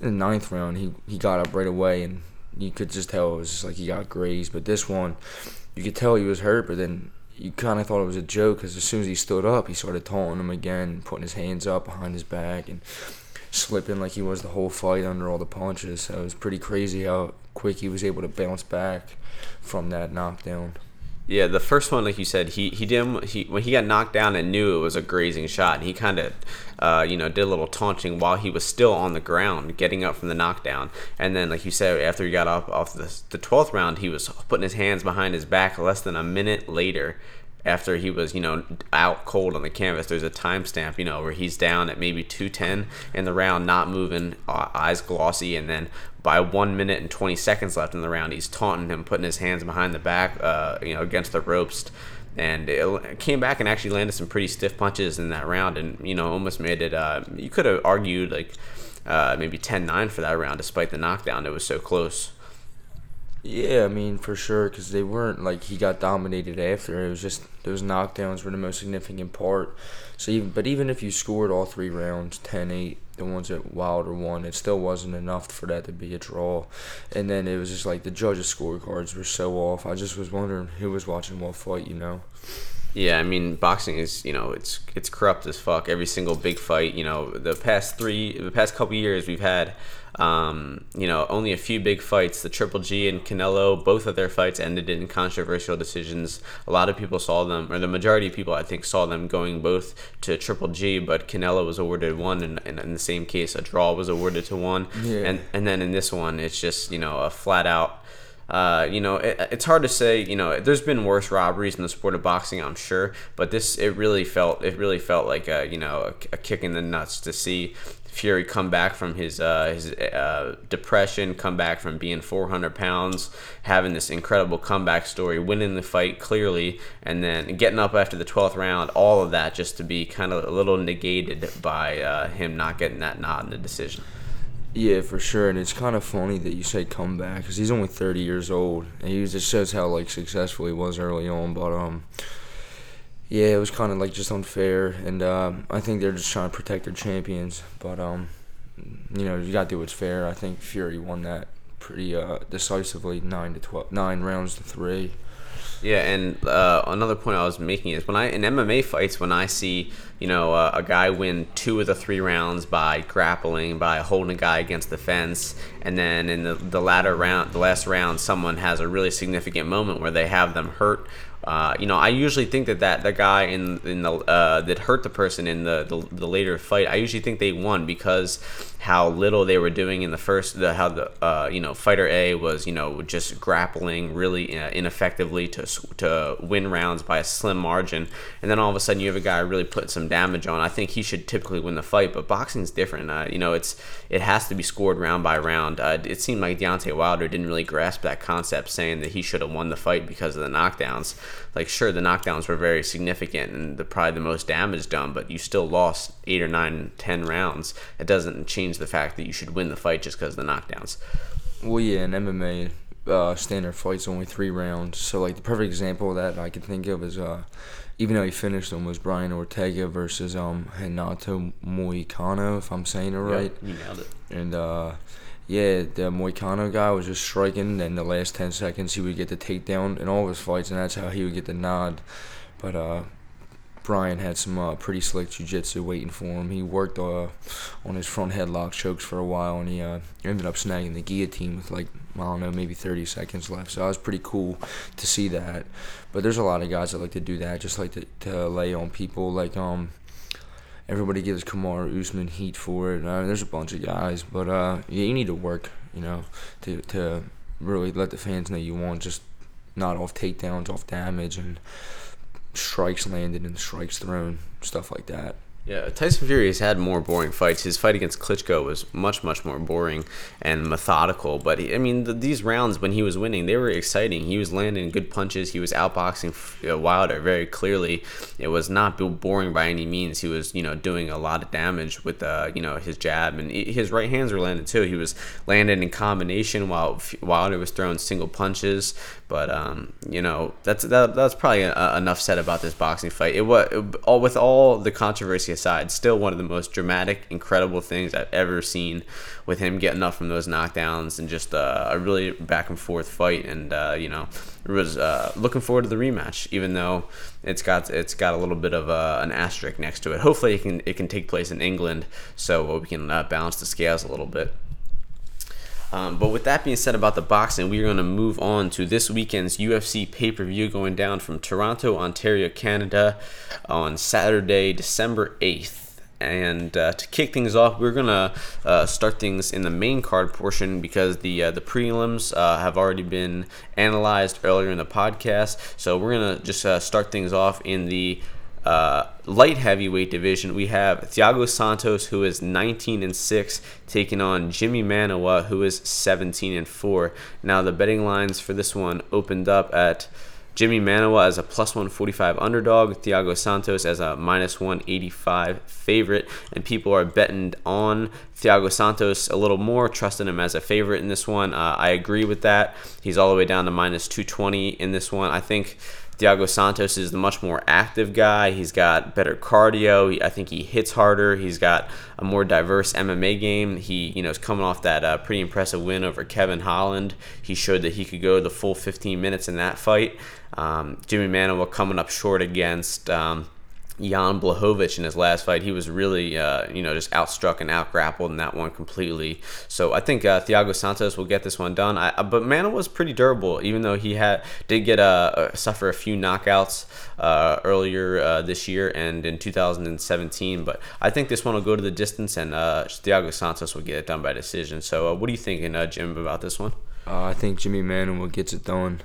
in the ninth round, he, he got up right away, and you could just tell it was just like he got grazed. But this one, you could tell he was hurt, but then you kind of thought it was a joke, because as soon as he stood up, he started taunting him again, putting his hands up behind his back, and slipping like he was the whole fight under all the punches. So it was pretty crazy how quick he was able to bounce back from that knockdown. Yeah, the first one, like you said, he he didn't he when he got knocked down and knew it was a grazing shot, he kind of uh, you know did a little taunting while he was still on the ground, getting up from the knockdown. And then, like you said, after he got up off the the twelfth round, he was putting his hands behind his back. Less than a minute later, after he was, you know, out cold on the canvas, there's a timestamp, you know, where he's down at maybe two ten in the round, not moving, uh, eyes glossy, and then by one minute and twenty seconds left in the round, he's taunting him, putting his hands behind the back, uh, you know, against the ropes, and it came back and actually landed some pretty stiff punches in that round, and, you know, almost made it, uh, you could have argued, like, uh, maybe ten nine for that round, despite the knockdown. It was so close. Yeah, I mean, for sure, because they weren't, like, he got dominated after. It was just those knockdowns were the most significant part. So, even, But even if you scored all three rounds, ten eight, the ones that Wilder won, it still wasn't enough for that to be a draw. And then it was just like the judges' scorecards were so off. I just was wondering who was watching what fight, you know. Yeah, I mean, boxing is, you know, it's it's corrupt as fuck. Every single big fight, you know, the past three, the past couple years we've had, um, you know, only a few big fights. The Triple G and Canelo, both of their fights ended in controversial decisions. A lot of people saw them, or the majority of people, I think, saw them going both to Triple G, but Canelo was awarded one, and, and in the same case, a draw was awarded to one. Yeah. And, and then in this one, it's just, you know, a flat-out, Uh, you know, it, it's hard to say. You know, there's been worse robberies in the sport of boxing, I'm sure, but this it really felt it really felt like a, you know, a, a kick in the nuts to see Fury come back from his uh, his uh, depression, come back from being four hundred pounds, having this incredible comeback story, winning the fight clearly, and then getting up after the twelfth round. All of that just to be kind of a little negated by uh, him not getting that nod in the decision. Yeah, for sure, and it's kind of funny that you say comeback, because he's only thirty years old, and he just shows how, like, successful he was early on, but, um, yeah, it was kind of, like, just unfair, and uh, I think they're just trying to protect their champions, but, um, you know, you got to do what's fair. I think Fury won that pretty uh, decisively, nine to twelve, nine rounds to three. Yeah, and uh, another point I was making is when I in M M A fights, when I see, you know, uh, a guy win two of the three rounds by grappling, by holding a guy against the fence, and then in the, the latter round, the last round, someone has a really significant moment where they have them hurt. Uh, you know, I usually think that, that the guy in in the uh, that hurt the person in the, the the later fight, I usually think they won because how little they were doing in the first, the, how the uh, you know fighter A was you know just grappling really uh, ineffectively to to win rounds by a slim margin, and then all of a sudden you have a guy really put some damage on. I think he should typically win the fight, but boxing's different. Uh, you know, it's it has to be scored round by round. Uh, it seemed like Deontay Wilder didn't really grasp that concept, saying that he should have won the fight because of the knockdowns. Like, sure, the knockdowns were very significant and the, probably the most damage done, but you still lost eight or nine, ten rounds. It doesn't change the fact that you should win the fight just because of the knockdowns. Well, yeah, in M M A, uh, standard fights only three rounds. So, like, the perfect example of that I can think of is, uh, even though he finished them, was Brian Ortega versus um, Renato Moicano, if I'm saying it right. Yep, you nailed it. And, uh... yeah, the Moicano guy was just striking, and the last ten seconds he would get the takedown in all of his fights, and that's how he would get the nod. But uh, Brian had some uh, pretty slick jiu-jitsu waiting for him. He worked uh, on his front headlock chokes for a while, and he uh, ended up snagging the guillotine with, like, I don't know, maybe thirty seconds left. So it was pretty cool to see that. But there's a lot of guys that like to do that, just like to, to lay on people. Like, um... everybody gives Kamaru Usman heat for it. I mean, there's a bunch of guys, but uh, yeah, you need to work, you know, to to really let the fans know you want, just not off takedowns, off damage, and strikes landed and strikes thrown, stuff like that. Yeah, Tyson Fury has had more boring fights. His fight against Klitschko was much, much more boring and methodical. But, he, I mean, the, these rounds when he was winning, they were exciting. He was landing good punches. He was outboxing Wilder very clearly. It was not boring by any means. He was, you know, doing a lot of damage with, uh, you know, his jab. And his right hands were landed, too. He was landed in combination while Wilder was throwing single punches. But, um, you know, that's that, that's probably a, a enough said about this boxing fight. It was, it, all with all the controversy aside, still one of the most dramatic, incredible things I've ever seen, with him getting up from those knockdowns and just uh, a really back and forth fight. And uh, you know, it was uh, looking forward to the rematch, even though it's got it's got a little bit of uh, an asterisk next to it. Hopefully, it can it can take place in England, so we can uh, balance the scales a little bit. Um, but with that being said about the boxing, we are going to move on to this weekend's U F C pay-per-view going down from Toronto, Ontario, Canada on Saturday, December eighth. And uh, to kick things off, we're going to uh, start things in the main card portion because the uh, the prelims uh, have already been analyzed earlier in the podcast. So we're going to just uh, start things off in the uh, light heavyweight division. We have Thiago Santos, who is nineteen and six, taking on Jimmy Manoa, who is seventeen and four. Now the betting lines for this one opened up at Jimmy Manoa as a plus one forty-five underdog, Thiago Santos as a minus one eighty-five favorite, and people are betting on Thiago Santos a little more, trusting him as a favorite in this one. Uh, I agree with that. He's all the way down to minus two twenty in this one. I think Thiago Santos is the much more active guy. He's got better cardio. I think he hits harder. He's got a more diverse M M A game. He, you know, is coming off that uh, pretty impressive win over Kevin Holland. He showed that he could go the full fifteen minutes in that fight. Um, Jimmy Manoa coming up short against Um, Jan Blachowicz in his last fight. He was really, uh, you know, just outstruck and outgrappled in that one completely. So I think uh, Thiago Santos will get this one done. I, but Manoa was pretty durable, even though he had did get uh, suffer a few knockouts uh, earlier uh, this year and in two thousand seventeen. But I think this one will go to the distance, and uh, Thiago Santos will get it done by decision. So uh, what are you thinking, uh, Jim, about this one? Uh, I think Jimmy Manoa gets it done.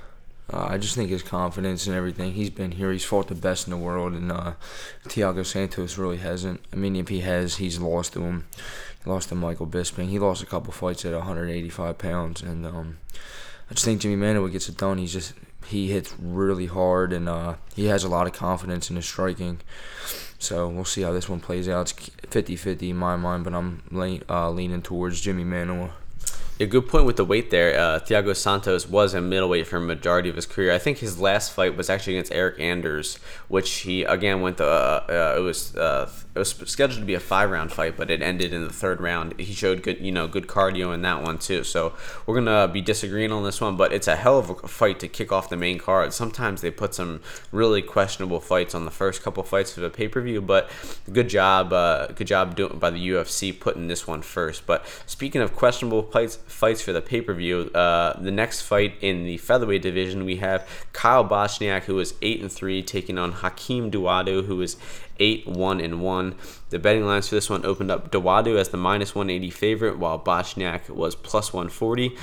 Uh, I just think his confidence and everything. He's been here. He's fought the best in the world, and uh, Thiago Santos really hasn't. I mean, if he has, he's lost to him. He lost to Michael Bisping. He lost a couple fights at one eighty-five pounds, and um, I just think Jimmy Manoa gets it done. He's just he hits really hard, and uh, he has a lot of confidence in his striking. So we'll see how this one plays out. It's fifty-fifty in my mind, but I'm le- uh, leaning towards Jimmy Manoa. A good point with the weight there. Uh, Thiago Santos was a middleweight for a majority of his career. I think his last fight was actually against Eric Anders, which he again went to. Uh, uh, it was uh, it was scheduled to be a five round fight, but it ended in the third round. He showed good, you know, good cardio in that one too. So we're gonna be disagreeing on this one, but it's a hell of a fight to kick off the main card. Sometimes they put some really questionable fights on the first couple fights of a pay per view, but good job, uh, good job doing by the U F C putting this one first. But speaking of questionable fights. Fights for the pay-per-view. Uh, the next fight in the featherweight division, we have Kyle Bochniak, who is eight and three, taking on Hakeem Duadu, who is eight one and one. The betting lines for this one opened up Duadu as the minus one eighty favorite, while Bochniak was plus one forty.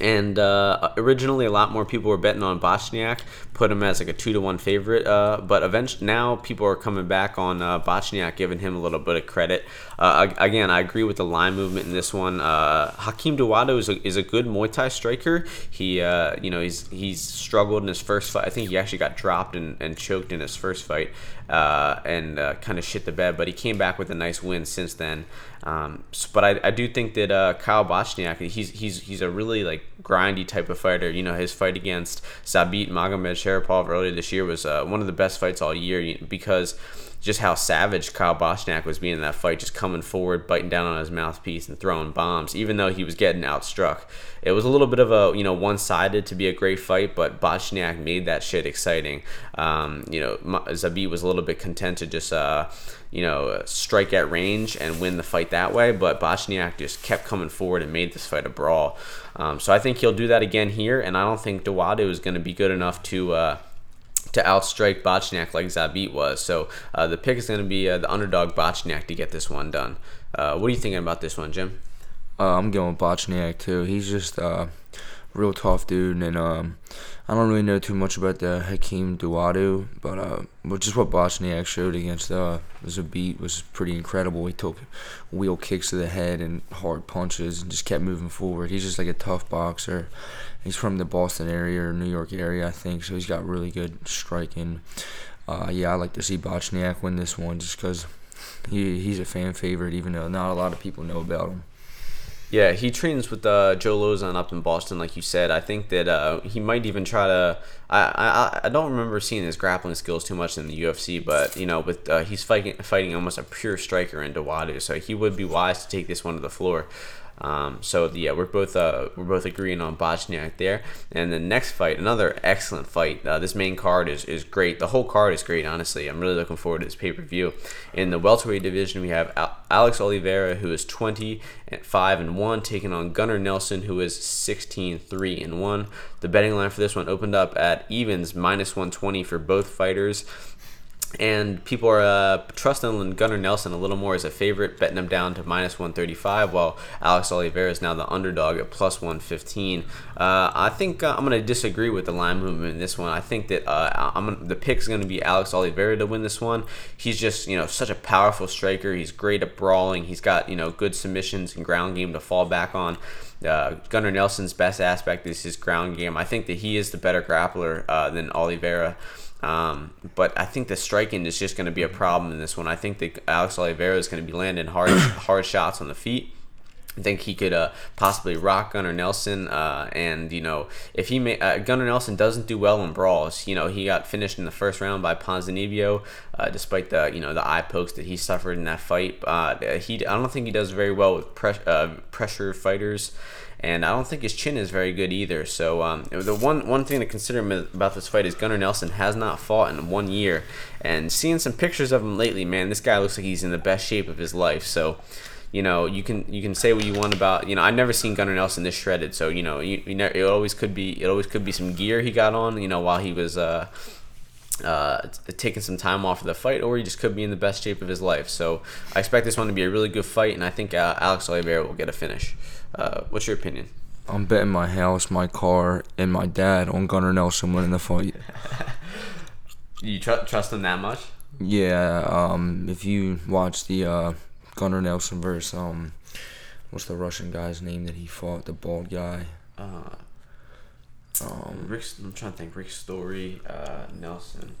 And uh, originally, a lot more people were betting on Bochniak, put him as like a two to one favorite. Uh, but eventually, now people are coming back on uh, Bochniak, giving him a little bit of credit. Uh, again, I agree with the line movement in this one. Uh, Hakeem Duadu is a, is a good Muay Thai striker. He, uh, you know, he's he's struggled in his first fight. I think he actually got dropped and, and choked in his first fight, uh, and uh, kind of shit the bed. But he came back with a nice win since then. Um, but I, I do think that uh, Kyle Bochniak, he's he's he's a really like grindy type of fighter. You know, his fight against Zabit Magomedov earlier this year was uh, one of the best fights all year because just how savage Kyle Bochniak was being in that fight, just coming forward, biting down on his mouthpiece and throwing bombs, even though he was getting outstruck. It was a little bit of a, you know, one-sided to be a great fight, but Bochniak made that shit exciting. Um, you know, Zabit was a little bit content to just, uh, you know, strike at range and win the fight that way, but Bochniak just kept coming forward and made this fight a brawl. Um, so I think he'll do that again here, and I don't think Duadu is going to be good enough to Uh, to outstrike Bochniak like Zabit was. So uh, the pick is going to be uh, the underdog Bochniak to get this one done. Uh, what are you thinking about this one, Jim? Uh, I'm going Bochniak, too. He's just uh, real tough dude, and um, I don't really know too much about the Hakeem Duadu, but uh, but just what Bochniak showed against uh, Zabit was pretty incredible. He took wheel kicks to the head and hard punches and just kept moving forward. He's just like a tough boxer. He's from the Boston area or New York area, I think, so he's got really good striking. Uh, yeah, I like to see Bochniak win this one just because he, he's a fan favorite, even though not a lot of people know about him. Yeah, he trains with uh, Joe Lozon up in Boston, like you said. I think that uh, he might even try to. I, I I don't remember seeing his grappling skills too much in the U F C, but you know, with uh, he's fighting fighting almost a pure striker in Duadu, so he would be wise to take this one to the floor. Um, so yeah, we're both uh, we're both agreeing on Bochniak there. And the next fight, another excellent fight. Uh, this main card is, is great. The whole card is great, honestly. I'm really looking forward to this pay-per-view. In the welterweight division, we have Al- Alex Oliveira, who is twenty and five and one, taking on Gunnar Nelson, who is sixteen three and one. The betting line for this one opened up at evens minus one twenty for both fighters. And people are uh, trusting Gunnar Nelson a little more as a favorite, betting him down to minus one thirty-five, while Alex Oliveira is now the underdog at plus one fifteen. Uh, I think uh, I'm going to disagree with the line movement in this one. I think that uh, I'm gonna, the pick's going to be Alex Oliveira to win this one. He's just, you know, such a powerful striker. He's great at brawling. He's got, you know, good submissions and ground game to fall back on. Uh, Gunnar Nelson's best aspect is his ground game. I think that he is the better grappler uh, than Oliveira. Um, but I think the striking is just going to be a problem in this one. I think that Alex Oliveira is going to be landing hard hard shots on the feet. I think he could uh, possibly rock Gunnar Nelson, uh, and you know if he may, uh, Gunnar Nelson doesn't do well in brawls. You know he got finished in the first round by Ponzinibbio, uh, despite the you know the eye pokes that he suffered in that fight. Uh, he I don't think he does very well with pres- uh, pressure fighters. And I don't think his chin is very good either. So um, the one one thing to consider about this fight is Gunnar Nelson has not fought in one year. And seeing some pictures of him lately, man, this guy looks like he's in the best shape of his life. So, you know, you can you can say what you want about, you know, I've never seen Gunnar Nelson this shredded. So, you know, you, you know it always could be it always could be some gear he got on, you know, while he was uh, uh, taking some time off of the fight, or he just could be in the best shape of his life. So I expect this one to be a really good fight, and I think uh, Alex Oliveira will get a finish. Uh, what's your opinion? I'm betting my house, my car, and my dad on Gunnar Nelson winning the fight. You tr- trust him that much? Yeah. Um, if you watch the uh, Gunnar Nelson versus um, what's the Russian guy's name that he fought? The bald guy. Uh, um, Rick, I'm trying to think. Rick Story, uh, Nelson.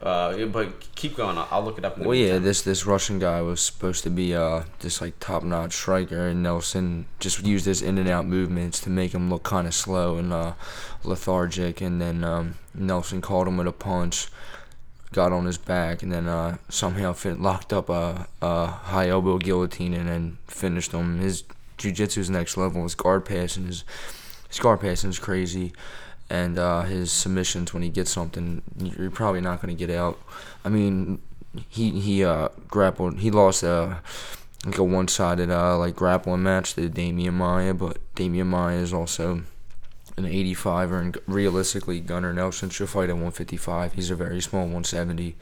Uh, but keep going. I'll look it up. In the well, meantime. yeah, this this Russian guy was supposed to be uh this like top notch striker, and Nelson just used his in and out movements to make him look kind of slow and uh, lethargic. And then um, Nelson caught him with a punch, got on his back, and then uh, somehow fit, locked up a, a high elbow guillotine and then finished him. His jiu-jitsu's next level. His guard passing is his guard passing is crazy. And uh, his submissions, when he gets something, you're probably not going to get out. I mean, he he uh, grappled. He lost a like a one-sided uh, like grappling match to Damian Maia, but Damian Maia is also an eighty-fiver, and realistically, Gunnar Nelson should fight at one fifty-five. He's a very small one seventy,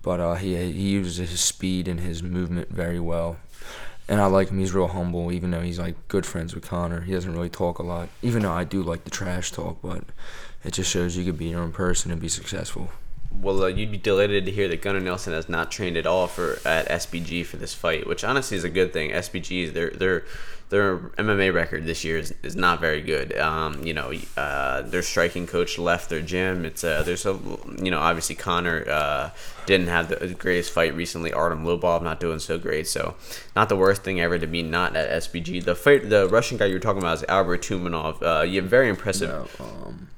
but uh, he he uses his speed and his movement very well. And I like him. He's real humble, even though he's like good friends with Connor. He doesn't really talk a lot, even though I do like the trash talk. But it just shows you could be your own person and be successful. Well, uh, you'd be delighted to hear that Gunnar Nelson has not trained at all for at S B G for this fight, which honestly is a good thing. S B G's their their their M M A record this year is, is not very good. Um, you know, uh, their striking coach left their gym. It's uh, there's a you know obviously Connor. Uh, Didn't have the greatest fight recently. Artem Lobov not doing so great, so not the worst thing ever to be not at S B G. The fight, the Russian guy you were talking about is Albert Tumanov. Uh, yeah, very impressive. No, um,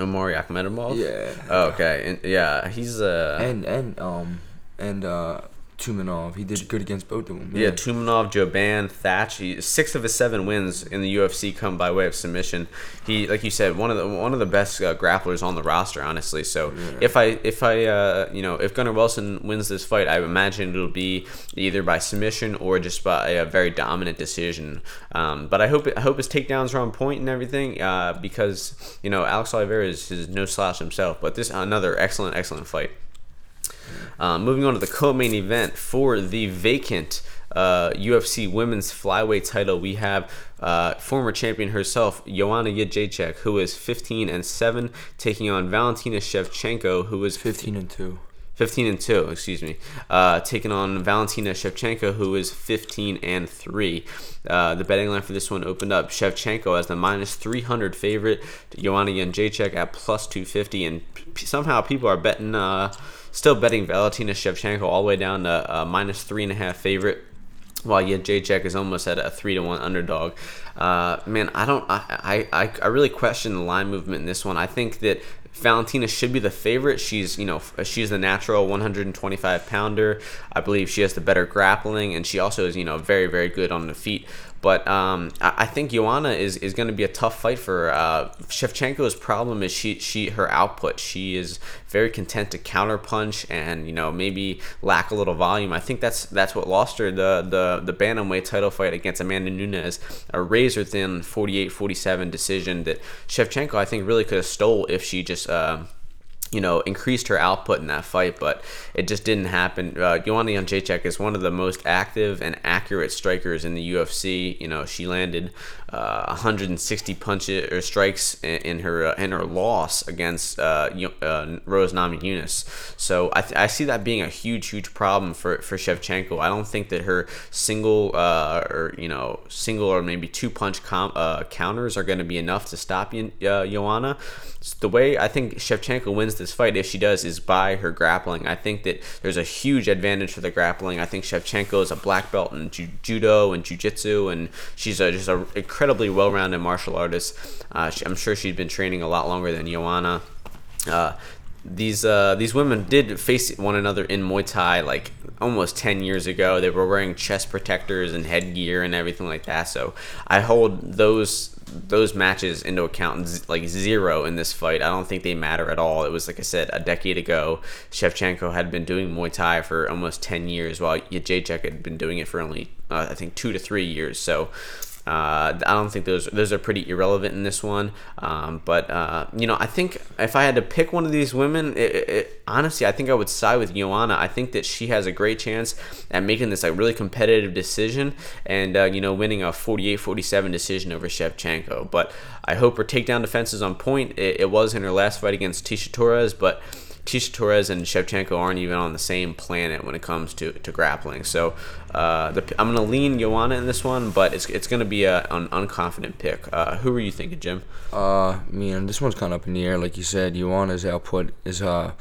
Omari Akhmedov. Yeah. Oh, okay. And yeah, he's uh. And and um and uh. Tumanov, he did good against both of them. Yeah, yeah Tumanov, Joban, Thatch. He, six of his seven wins in the U F C come by way of submission. He, like you said, one of the one of the best uh, grapplers on the roster, honestly. So yeah. if I if I uh, you know if Gunnar Nelson wins this fight, I imagine it'll be either by submission or just by a very dominant decision. Um, but I hope it, I hope his takedowns are on point and everything, uh, because you know Alex Oliveira is, is no slouch himself. But this another excellent excellent fight. Uh, moving on to the co-main event for the vacant uh, U F C women's flyweight title, we have uh, former champion herself, Joanna Jędrzejczyk, who is fifteen and seven, taking on Valentina Shevchenko, who is fifteen and two. fifteen and two, excuse me. Uh, taking on Valentina Shevchenko, who is fifteen and three. Uh, the betting line for this one opened up Shevchenko as the minus three hundred favorite, Joanna Jędrzejczyk at plus two fifty, and p- somehow people are betting, uh, still betting Valentina Shevchenko all the way down to uh, minus three and a half favorite, while Jędrzejczyk is almost at a three to one underdog. Uh, man, I don't, I, I, I really question the line movement in this one. I think that Valentina should be the favorite. She's, you know, she's the natural one twenty-five pounder. I believe she has the better grappling, and she also is, you know, very, very good on the feet. But um, I think Joanna is, is going to be a tough fight for her. Uh, Shevchenko's problem is she she her output. She is very content to counterpunch and, you know, maybe lack a little volume. I think that's that's what lost her the the, the bantamweight title fight against Amanda Nunes, a razor thin forty-eight forty-seven decision that Shevchenko I think really could have stole if she just uh, you know, increased her output in that fight, but it just didn't happen. Uh, Joanna Jędrzejczyk is one of the most active and accurate strikers in the U F C. You know, she landed uh, one hundred sixty punches or strikes in, in her uh, in her loss against uh, uh, Rose Namajunas. So I, th- I see that being a huge, huge problem for, for Shevchenko. I don't think that her single uh, or you know single or maybe two punch com- uh, counters are going to be enough to stop uh, Joanna. The way I think Shevchenko wins this fight, if she does, is by her grappling. I think that there's a huge advantage for the grappling. I think Shevchenko is a black belt in ju- judo and jiu-jitsu, and she's a, just an incredibly well-rounded martial artist. Uh, she, I'm sure she's been training a lot longer than Joanna. Uh, These uh, these women did face one another in Muay Thai like almost ten years ago. They were wearing chest protectors and headgear and everything like that. So I hold those those matches into account like zero in this fight. I don't think they matter at all. It was, like I said, a decade ago. Shevchenko had been doing Muay Thai for almost ten years, while Jędrzejczyk had been doing it for only uh, I think two to three years. So. Uh, I don't think those those are pretty irrelevant in this one, um, but uh, you know I think if I had to pick one of these women, it, it, it, honestly I think I would side with Joanna. I think that she has a great chance at making this like really competitive decision and uh, you know winning a forty-eight forty-seven decision over Shevchenko. But I hope her takedown defense is on point. It, it was in her last fight against Tisha Torres, but Tisha Torres and Shevchenko aren't even on the same planet when it comes to, to grappling. So uh, the, I'm going to lean Joanna in this one, but it's it's going to be a, an unconfident pick. Uh, who are you thinking, Jim? Uh, man, this one's kind of up in the air. Like you said, Joanna's output is uh,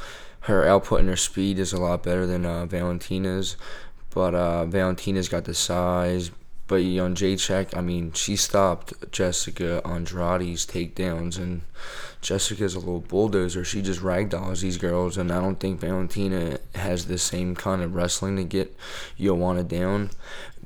her output and her speed is a lot better than uh, Valentina's, but uh, Valentina's got the size. But Jędrzejczyk, I mean, she stopped Jessica Andrade's takedowns, and Jessica's a little bulldozer. She just ragdolls these girls, and I don't think Valentina has the same kind of wrestling to get Joanna down.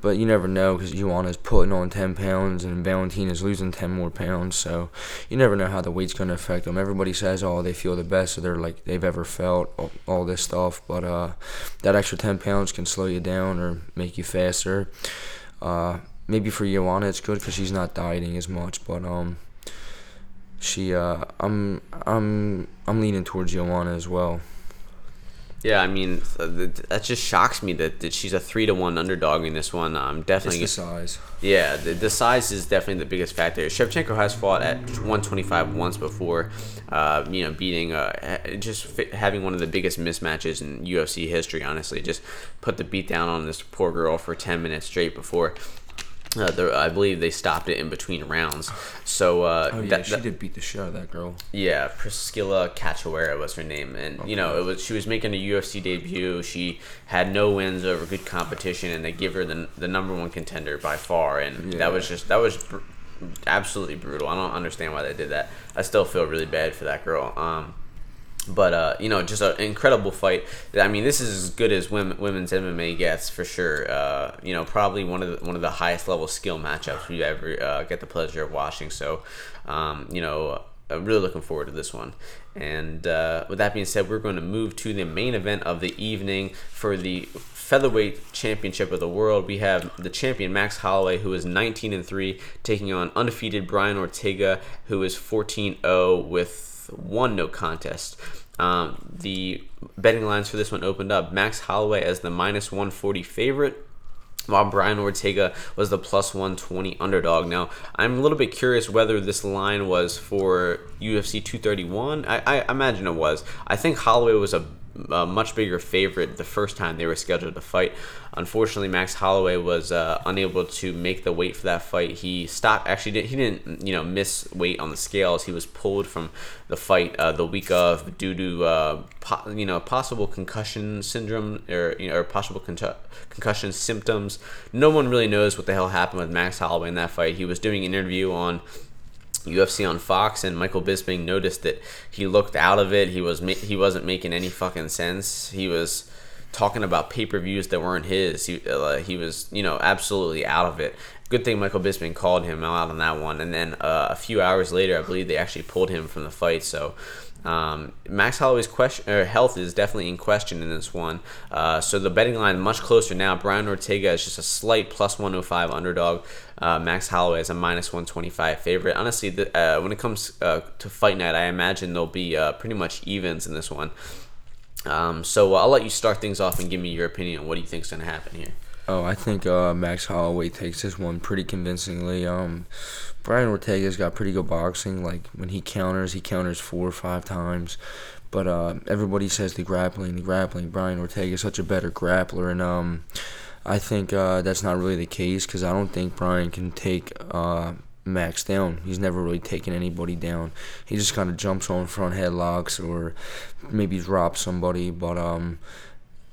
But you never know, because Joanna's putting on ten pounds and Valentina's losing ten more pounds, so you never know how the weight's going to affect them. Everybody says, oh, they feel the best, so they're like they've ever felt, all, all this stuff, but uh, that extra ten pounds can slow you down or make you faster. Uh, maybe for Joanna it's good because she's not dieting as much, but um, she uh, I'm I'm I'm leaning towards Joanna as well. Yeah, I mean that just shocks me that, that she's a three to one underdog in this one. Um, definitely it's the size. Yeah, the, the size is definitely the biggest factor. Shevchenko has fought at one twenty-five once before, uh, you know, beating uh, just fit, having one of the biggest mismatches in U F C history. Honestly, just put the beat down on this poor girl for ten minutes straight before. Uh, the, I believe they stopped it in between rounds. So uh, oh, yeah, that, that, she did beat the shit out of that girl. Yeah, Priscilla Cachoeira was her name, and okay. you know it was she was making a U F C debut. She had no wins over good competition, and they give her the the number one contender by far, and yeah. that was just that was br- absolutely brutal. I don't understand why they did that. I still feel really bad for that girl. Um, But, uh, you know, just an incredible fight. I mean, this is as good as women, women's M M A gets for sure. Uh, you know, probably one of the, one of the highest level skill matchups we ever uh, get the pleasure of watching. So, um, you know, I'm really looking forward to this one. And uh, with that being said, we're going to move to the main event of the evening for the featherweight championship of the world. We have the champion Max Holloway, who is nineteen and three, taking on undefeated Brian Ortega, who is fourteen and oh with one no contest. Um, the betting lines for this one opened up Max Holloway as the minus one forty favorite, while Brian Ortega was the plus one twenty underdog. Now, I'm a little bit curious whether this line was for U F C two thirty-one. I, I imagine it was. I think Holloway was a, a much bigger favorite the first time they were scheduled to fight. Unfortunately, Max Holloway was uh, unable to make the weight for that fight. He stopped. Actually, didn't, he didn't, you know, miss weight on the scales. He was pulled from the fight uh, the week of due to, uh, po- you know, possible concussion syndrome or you know, or possible con- concussion symptoms. No one really knows what the hell happened with Max Holloway in that fight. He was doing an interview on U F C on Fox, and Michael Bisping noticed that he looked out of it. He was ma- he wasn't making any fucking sense. He was talking about pay-per-views that weren't his. He, uh, he was, you know, absolutely out of it. Good thing Michael Bisping called him out on that one. And then uh, a few hours later, I believe they actually pulled him from the fight. So um, Max Holloway's question, or health is definitely in question in this one. Uh, so the betting line much closer now. Brian Ortega is just a slight plus one oh five underdog. Uh, Max Holloway is a minus one twenty-five favorite. Honestly, the, uh, when it comes uh, to fight night, I imagine there'll be uh, pretty much evens in this one. Um, so uh, I'll let you start things off and give me your opinion on what do you think's gonna happen here. Oh, I think uh, Max Holloway takes this one pretty convincingly. Um, Brian Ortega's got pretty good boxing. Like when he counters, he counters four or five times. But uh, everybody says the grappling, the grappling. Brian Ortega's such a better grappler, and um, I think uh, that's not really the case because I don't think Brian can take uh. Max down. He's never really taken anybody down. He just kind of jumps on front headlocks or maybe drops somebody. But um,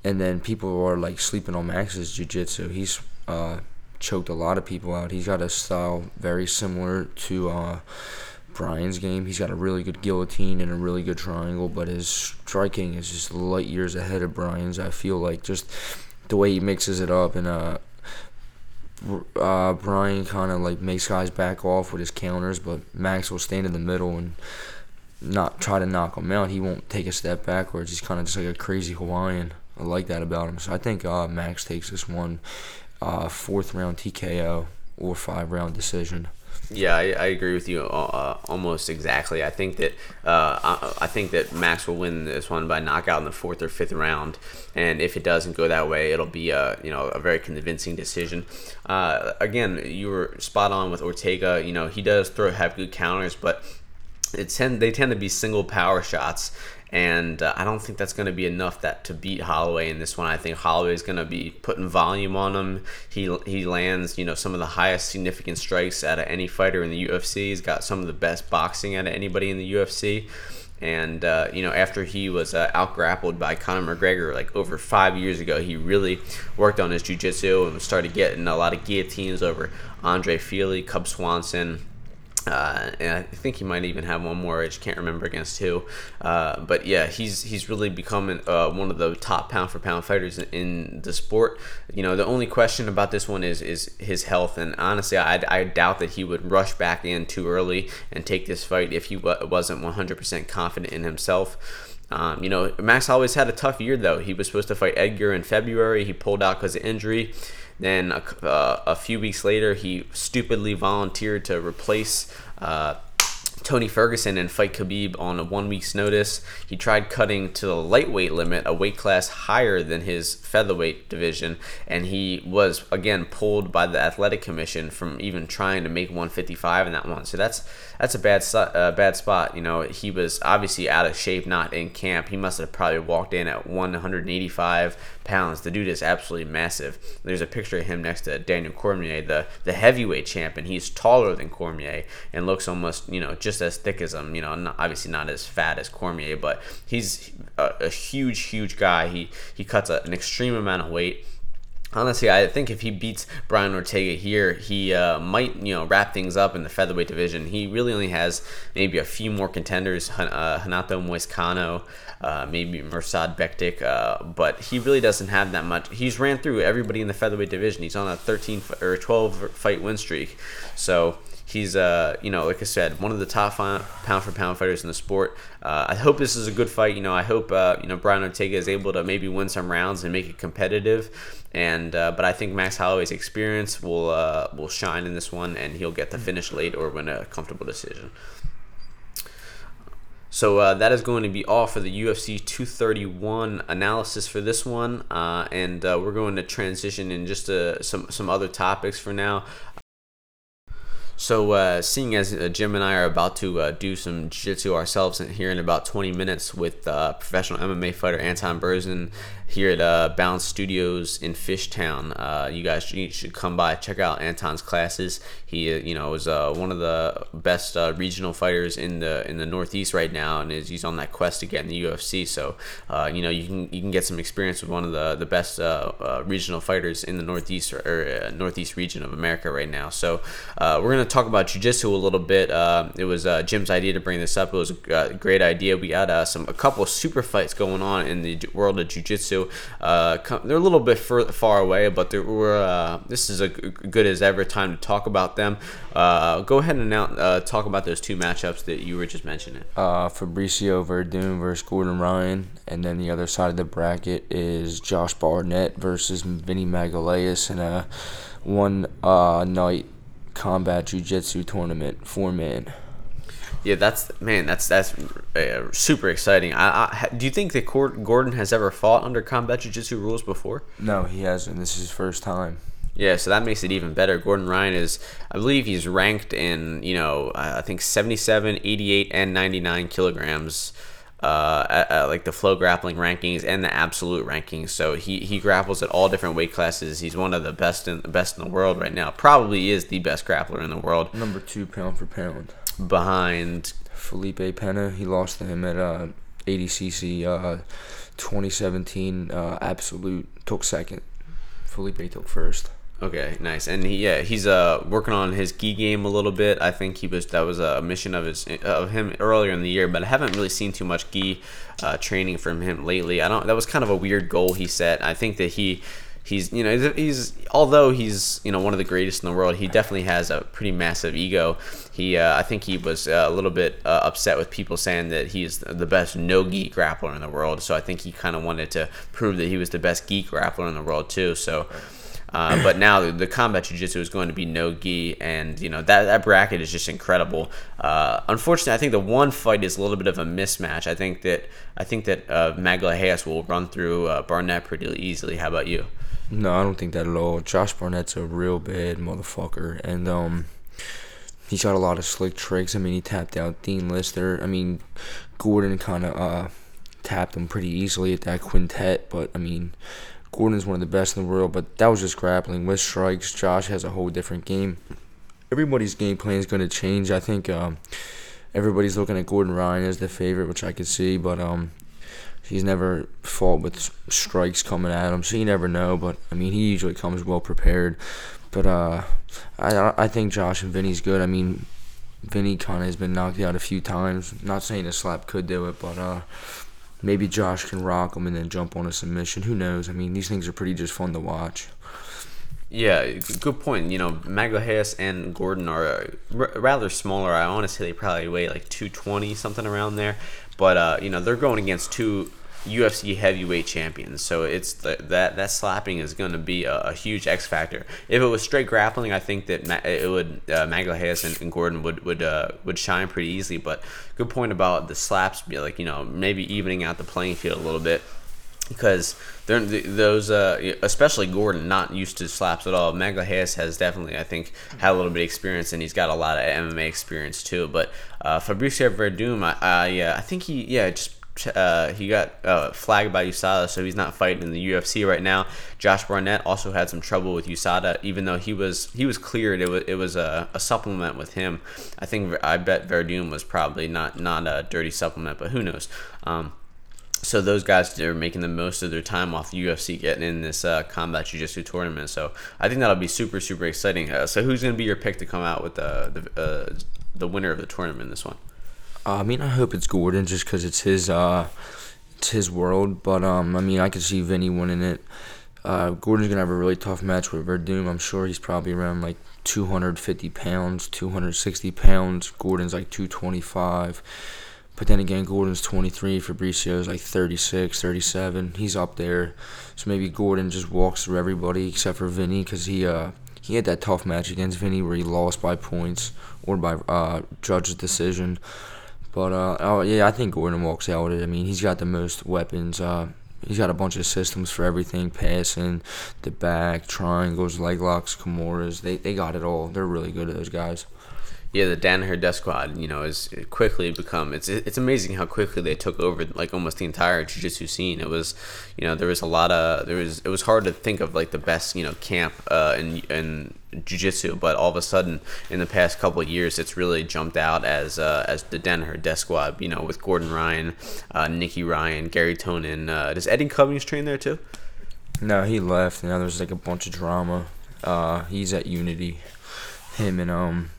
and then people are like sleeping on Max's jiu-jitsu. He's uh choked a lot of people out. He's got a style very similar to uh Brian's game. He's got a really good guillotine and a really good triangle. But his striking is just light years ahead of Brian's. I feel like just the way he mixes it up and uh. Uh, Brian kind of like makes guys back off with his counters, but Max will stand in the middle and not try to knock him out. He won't take a step backwards. He's kind of just like a crazy Hawaiian. I like that about him. So I think uh, Max takes this one uh, fourth round T K O or five round decision. Yeah, I, I agree with you uh, almost exactly. I think that uh, I, I think that Max will win this one by knockout in the fourth or fifth round, and if it doesn't go that way, it'll be a you know a very convincing decision. Uh, again, you were spot on with Ortega. You know he does throw have good counters, but it tend they tend to be single power shots. And uh, I don't think that's going to be enough that to beat Holloway in this one. I think Holloway is going to be putting volume on him. He he lands, you know, some of the highest significant strikes out of any fighter in the U F C. He's got some of the best boxing out of anybody in the U F C. And uh, you know, after he was uh, out grappled by Conor McGregor like over five years ago, he really worked on his jiu-jitsu and started getting a lot of guillotines over Andre Feely, Cub Swanson. Uh, and I think he might even have one more. I just can't remember against who. Uh, but yeah, he's he's really become an, uh, one of the top pound for pound fighters in, in the sport. You know, the only question about this one is is his health. And honestly, I, I doubt that he would rush back in too early and take this fight if he w- wasn't one hundred percent confident in himself. Um, you know, Max Holloway's had a tough year though. He was supposed to fight Edgar in February. He pulled out because of injury. Then a, uh, a few weeks later, he stupidly volunteered to replace uh, Tony Ferguson and fight Khabib on a one week's notice. He tried cutting to the lightweight limit, a weight class higher than his featherweight division, and he was, again, pulled by the Athletic Commission from even trying to make one fifty-five in that one. So that's that's a bad uh, bad spot. You know, he was obviously out of shape, not in camp. He must have probably walked in at one eighty-five pounds. The dude is absolutely massive. There's a picture of him next to Daniel Cormier, the, the heavyweight champion. He's taller than Cormier and looks almost, you know, just as thick as him. You know, not, obviously not as fat as Cormier, but he's a, a huge, huge guy. He he cuts a, an extreme amount of weight. Honestly, I think if he beats Brian Ortega here, he uh, might, you know, wrap things up in the featherweight division. He really only has maybe a few more contenders, uh, Renato Moicano, uh, maybe Mirsad Bektic, uh, but he really doesn't have that much. He's ran through everybody in the featherweight division. He's on a thirteen or twelve fight win streak, so he's, uh, you know, like I said, one of the top pound-for-pound fighters in the sport. Uh, I hope this is a good fight. You know, I hope, uh, you know, Brian Ortega is able to maybe win some rounds and make it competitive. And uh, but I think Max Holloway's experience will uh, will shine in this one, and he'll get the finish late or win a comfortable decision. So uh, that is going to be all for the U F C two thirty-one analysis for this one, uh, and uh, we're going to transition in just uh, some some other topics for now. So uh, seeing as uh, Jim and I are about to uh, do some jiu-jitsu ourselves in here in about twenty minutes with uh, professional M M A fighter Anton Berzen here at uh, Bounce Studios in Fishtown, uh, you guys you should come by, check out Anton's classes. He, you know, is uh, one of the best uh, regional fighters in the in the Northeast right now, and is he's on that quest to get in the U F C. So uh, you know, you can you can get some experience with one of the the best uh, uh, regional fighters in the Northeast or, or uh, Northeast region of America right now. So uh, we're gonna talk about jiu-jitsu a little bit. Uh, it was uh, Jim's idea to bring this up. It was a uh, great idea. We got uh, some a couple of super fights going on in the world of jiu-jitsu. Uh, they're a little bit fur- far away, but there were, uh, this is a good as ever time to talk about them. Uh, go ahead and now, uh, talk about those two matchups that you were just mentioning. Uh, Fabricio Verdun versus Gordon Ryan, and then the other side of the bracket is Josh Barnett versus Vinny Magalhaes in a one uh, night combat jiu-jitsu tournament four man. Yeah, that's man. That's that's uh, super exciting. I, I do you think that Gordon has ever fought under combat jiu-jitsu rules before? No, he hasn't. This is his first time. Yeah, so that makes it even better. Gordon Ryan is, I believe he's ranked in, you know, I think seventy-seven, eighty-eight, and ninety-nine kilograms. Uh, at, at, like the Flow Grappling rankings and the Absolute rankings. So he, he grapples at all different weight classes. He's one of the best in best in the world right now. Probably is the best grappler in the world. Number two pound for pound, behind Felipe Pena. He lost to him at uh, A D C C uh, twenty seventeen uh, Absolute. Took second. Felipe took first. Okay, nice. And he, yeah, he's uh working on his gi game a little bit. I think he was that was a mission of his of him earlier in the year, but I haven't really seen too much gi uh, training from him lately. I don't. That was kind of a weird goal he set. I think that he. He's, you know, he's although he's, you know, one of the greatest in the world, he definitely has a pretty massive ego. He, uh, I think he was uh, a little bit uh, upset with people saying that he is the best no-gi grappler in the world. So I think he kind of wanted to prove that he was the best gi grappler in the world too. So, uh, but now the, the combat jiu-jitsu is going to be no-gi, and you know that that bracket is just incredible. Uh, unfortunately, I think the one fight is a little bit of a mismatch. I think that I think that uh, Magalhaes will run through uh, Barnett pretty easily. How about you? No, I don't think that at all. Josh Barnett's a real bad motherfucker, and um, he's got a lot of slick tricks. I mean, he tapped out Dean Lister. I mean, Gordon kind of uh, tapped him pretty easily at that quintet, but, I mean, Gordon's one of the best in the world, but that was just grappling. With strikes, Josh has a whole different game. Everybody's game plan is going to change. I think um, everybody's looking at Gordon Ryan as the favorite, which I could see, but... um. He's never fought with strikes coming at him, so you never know. But, I mean, he usually comes well prepared. But uh, I I think Josh and Vinny's good. I mean, Vinny kind of has been knocked out a few times. Not saying a slap could do it, but uh, maybe Josh can rock him and then jump on a submission. Who knows? I mean, these things are pretty just fun to watch. Yeah, good point. You know, Magalhaes and Gordon are r- rather smaller. I want to say they probably weigh like two twenty, something around there. But, uh, you know, they're going against two U F C heavyweight champions. So it's the, that that slapping is going to be a, a huge X factor. If it was straight grappling, I think that Ma- it would uh, Magalhaes and, and Gordon would would uh, would shine pretty easily. But good point about the slaps, like, you know, maybe evening out the playing field a little bit. Because they're, those, uh, especially Gordon, not used to slaps at all. Magalhaes has definitely, I think, had a little bit of experience, and he's got a lot of M M A experience too. But uh, Fabricio Verdum, I, I, uh, I think he, yeah, just uh, he got uh, flagged by U S A D A, so he's not fighting in the U F C right now. Josh Barnett also had some trouble with U S A D A, even though he was he was cleared. It was it was a, a supplement with him. I think I bet Verdum was probably not not a dirty supplement, but who knows. Um, So those guys are making the most of their time off the U F C getting in this uh, combat jiu-jitsu tournament. So I think that'll be super, super exciting. Uh, so who's going to be your pick to come out with the the, uh, the winner of the tournament in this one? I mean, I hope it's Gordon just because it's his uh, it's his world. But, um, I mean, I could see Vinny winning it. Uh, Gordon's going to have a really tough match with Verdum. I'm sure he's probably around like two hundred fifty pounds, two hundred sixty pounds. Gordon's like two twenty-five. But then again, Gordon's twenty-three, Fabricio's like thirty-six, thirty-seven. He's up there. So maybe Gordon just walks through everybody except for Vinny because he uh, he had that tough match against Vinny where he lost by points or by uh, judge's decision. But, uh, oh, yeah, I think Gordon walks out with it. I mean, he's got the most weapons. Uh, he's got a bunch of systems for everything, passing, the back, triangles, leg locks, Kimuras. They, they got it all. They're really good at those guys. Yeah, the Danaher Death Squad, you know, has quickly become, it's it's amazing how quickly they took over, like, almost the entire jiu-jitsu scene. It was, you know, there was a lot of, there was, it was hard to think of, like, the best, you know, camp uh, in, in jiu-jitsu, but all of a sudden, in the past couple of years, it's really jumped out as uh, as the Danaher Death Squad, you know, with Gordon Ryan, uh, Nicky Ryan, Gary Tonin. Uh, does Eddie Cummings train there, too? No, he left. Now there's, like, a bunch of drama. Uh, he's at Unity. Him and, um...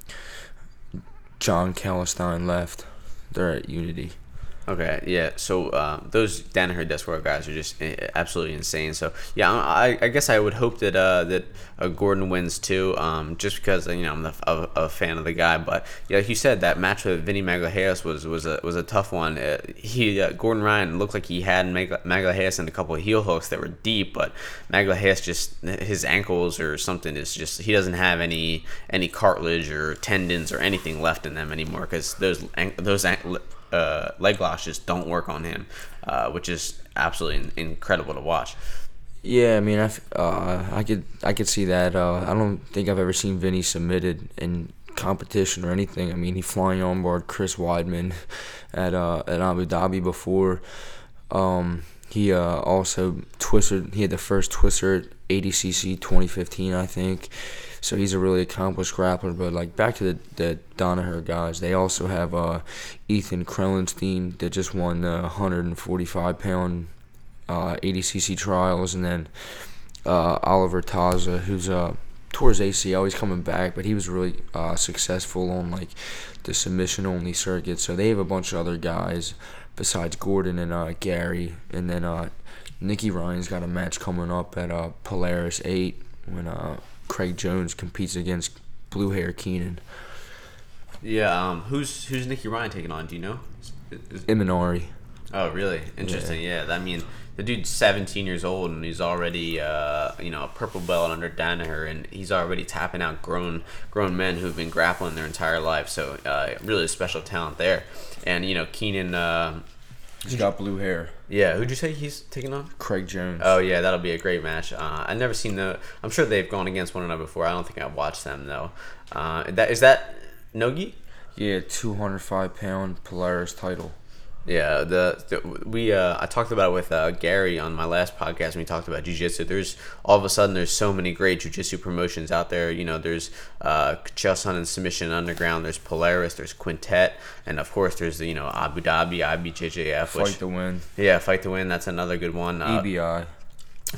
John Calistine left. They're at Unity. Okay, yeah. So uh, those Danaher Death Squad guys are just absolutely insane. So yeah, I, I guess I would hope that uh, that uh, Gordon wins too, um, just because you know I'm the, a, a fan of the guy. But yeah, like you said, that match with Vinny Magalhaes was was a was a tough one. Uh, he uh, Gordon Ryan looked like he had Mag- Magalhaes in a couple of heel hooks that were deep, but Magalhaes just his ankles or something is just he doesn't have any any cartilage or tendons or anything left in them anymore because those those. Uh, leg locks just don't work on him, uh, which is absolutely in- incredible to watch. Yeah, I mean, I, uh, I could I could see that. Uh, I don't think I've ever seen Vinny submitted in competition or anything. I mean, he flying on board Chris Weidman at uh, at Abu Dhabi before. Um, he uh, also twisted. He had the first twister at A D C C twenty fifteen, I think. So he's a really accomplished grappler. But, like, back to the, the Danaher guys, they also have uh, Ethan Krelenstein that just won the one forty-five pound uh, A D C C trials. And then uh, Oliver Taza, who's uh, tore his A C L. He's coming back, but he was really uh, successful on, like, the submission-only circuit. So they have a bunch of other guys besides Gordon and uh, Gary. And then uh, Nicky Ryan's got a match coming up at uh, Polaris eight when uh, – Craig Jones competes against Blue Hair Keenan. Yeah, um, who's who's Nicky Ryan taking on? Do you know? Is, is... Imanari. Oh, really? Interesting. Yeah. yeah, I mean, the dude's seventeen years old and he's already, uh, you know, a purple belt under Danaher, and he's already tapping out grown grown men who've been grappling their entire life. So, uh, really special talent there. And you know, Keenan. Uh, He's got blue hair. Yeah, who'd you say he's taking on? Craig Jones. Oh, yeah, that'll be a great match. Uh, I've never seen the... I'm sure they've gone against one another before. I don't think I've watched them, though. Uh, that, is that Nogi? Yeah, two oh five pound Polaris title. Yeah, the, the we uh, I talked about it with uh, Gary on my last podcast when we talked about jiu-jitsu. There's all of a sudden there's so many great jiu-jitsu promotions out there. You know, there's uh, Chiasson and Submission Underground. There's Polaris. There's Quintet, and of course there's the you know Abu Dhabi I B J J F. Fight which, to win. Yeah, Fight to Win. That's another good one. Uh, E B I.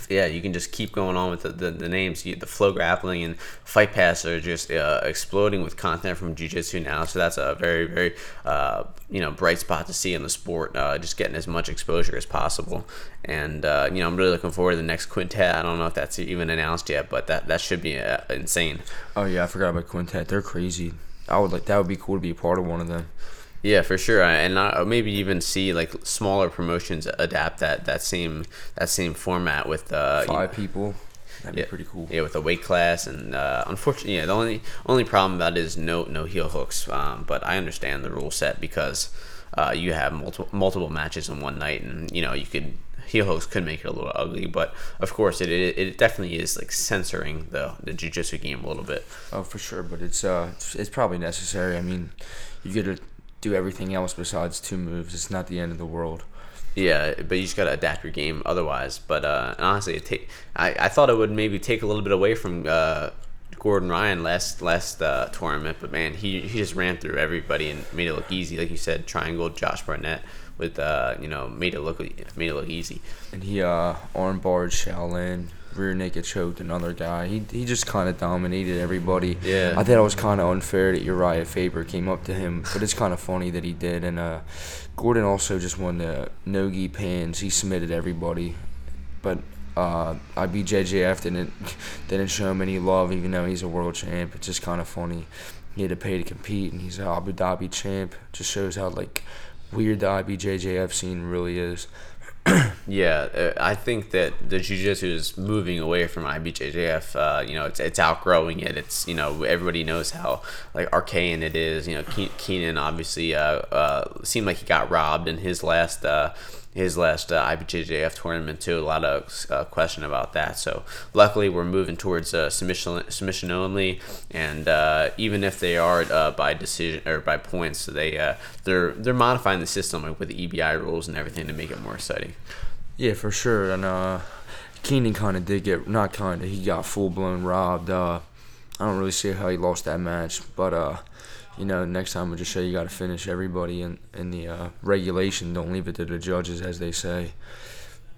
Yeah, you can just keep going on with the, the, the names. The Flow Grappling and Fight Pass are just uh, exploding with content from jiu-jitsu now. So that's a very, very uh, you know bright spot to see in the sport. Uh, just getting as much exposure as possible. And uh, you know, I'm really looking forward to the next Quintet. I don't know if that's even announced yet, but that that should be uh, insane. Oh yeah, I forgot about Quintet. They're crazy. I would like that would be cool to be a part of one of them. Yeah, for sure, and not, maybe even see like smaller promotions adapt that, that same that same format with uh, five you know, people. That'd yeah, be pretty cool. Yeah, with a weight class, and uh, unfortunately, yeah, the only only problem about it is no no heel hooks. Um, but I understand the rule set because uh, you have multiple multiple matches in one night, and you know you could. Heel hooks could make it a little ugly, but of course it it, it definitely is like censoring the the jiu-jitsu game a little bit. Oh, for sure, but it's uh it's, it's probably necessary. I mean, you get a do everything else besides two moves. It's not the end of the world. Yeah, but you just got to adapt your game otherwise. But uh, honestly, it take, I, I thought it would maybe take a little bit away from uh, Gordon Ryan last last uh, tournament, but man, he, he just ran through everybody and made it look easy. Like you said, triangle Josh Barnett with, uh, you know, made it look made it look easy. And he uh, arm-barred Shaolin, rear naked choked another guy. He he just kind of dominated everybody. Yeah. I thought it was kind of unfair that Uriah Faber came up to him, but it's kind of funny that he did. And uh, Gordon also just won the no-gi pins. He submitted everybody, but uh, I B J J F didn't didn't show him any love, even though he's a world champ. It's just kind of funny. He had to pay to compete, and he's an Abu Dhabi champ. Just shows how like weird the I B J J F scene really is. Yeah, I think that the jiu-jitsu is moving away from I B J J F. Uh, you know, it's it's outgrowing it. It's, you know, everybody knows how like arcane it is. You know, Ke- Keenan obviously uh, uh, seemed like he got robbed in his last uh, his last uh, I B J J F tournament too. A lot of uh, question about that. So luckily, we're moving towards uh, submission submission only. And uh, even if they are uh, by decision or by points, they uh, they're they're modifying the system like with the E B I rules and everything to make it more exciting. Yeah, for sure. And uh, Keenan kind of did get, not kind of, he got full-blown robbed. Uh, I don't really see how he lost that match. But, uh, you know, next time we'll just say you got to finish everybody in, in the uh, regulation. Don't leave it to the judges, as they say.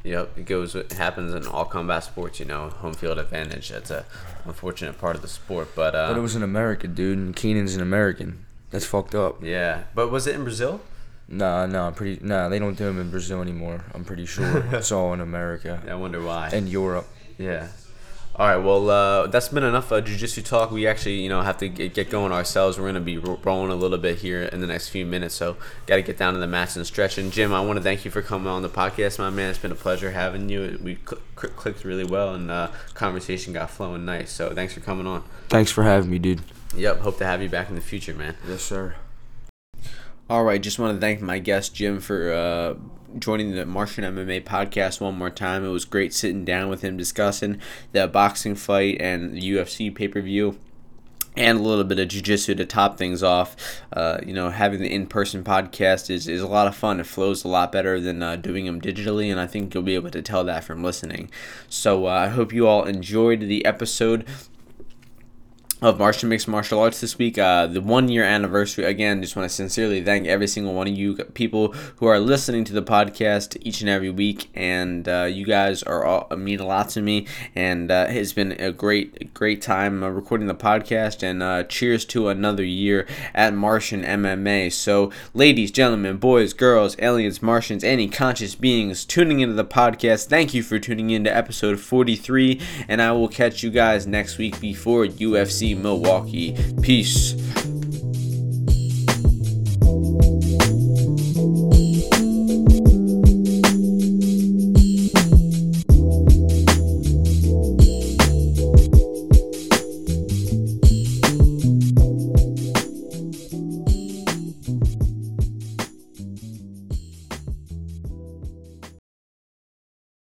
Yep, it goes. It happens in all combat sports, you know, home field advantage. That's a unfortunate part of the sport. But, uh, but it was in America, dude, and Keenan's an American. That's fucked up. Yeah, but was it in Brazil? Nah, nah, pretty. Nah, they don't do them in Brazil anymore. I'm pretty sure it's all in America. I wonder why. And Europe. Yeah. All right. Well, uh, that's been enough uh, jiu-jitsu talk. We actually, you know, have to get, get going ourselves. We're gonna be ro- rolling a little bit here in the next few minutes, so got to get down to the mats and stretching. Jim, I want to thank you for coming on the podcast, my man. It's been a pleasure having you. We cl- cl- clicked really well, and uh, conversation got flowing nice. So thanks for coming on. Thanks for having me, dude. Yep. Hope to have you back in the future, man. Yes, sir. All right, just want to thank my guest, Jim, for uh, joining the Martian M M A podcast one more time. It was great sitting down with him, discussing the boxing fight and the U F C pay-per-view, and a little bit of jiu-jitsu to top things off. Uh, you know, having the in-person podcast is, is a lot of fun. It flows a lot better than uh, doing them digitally, and I think you'll be able to tell that from listening. So uh, I hope you all enjoyed the episode of Martian Mixed Martial Arts this week, uh, the one-year anniversary. Again, just want to sincerely thank every single one of you people who are listening to the podcast each and every week, and uh, you guys are all mean a lot to me, and uh, it's been a great, great time uh, recording the podcast, and uh, cheers to another year at Martian M M A. So, ladies, gentlemen, boys, girls, aliens, Martians, any conscious beings tuning into the podcast, thank you for tuning in to episode forty-three, and I will catch you guys next week before U F C Milwaukee. Peace.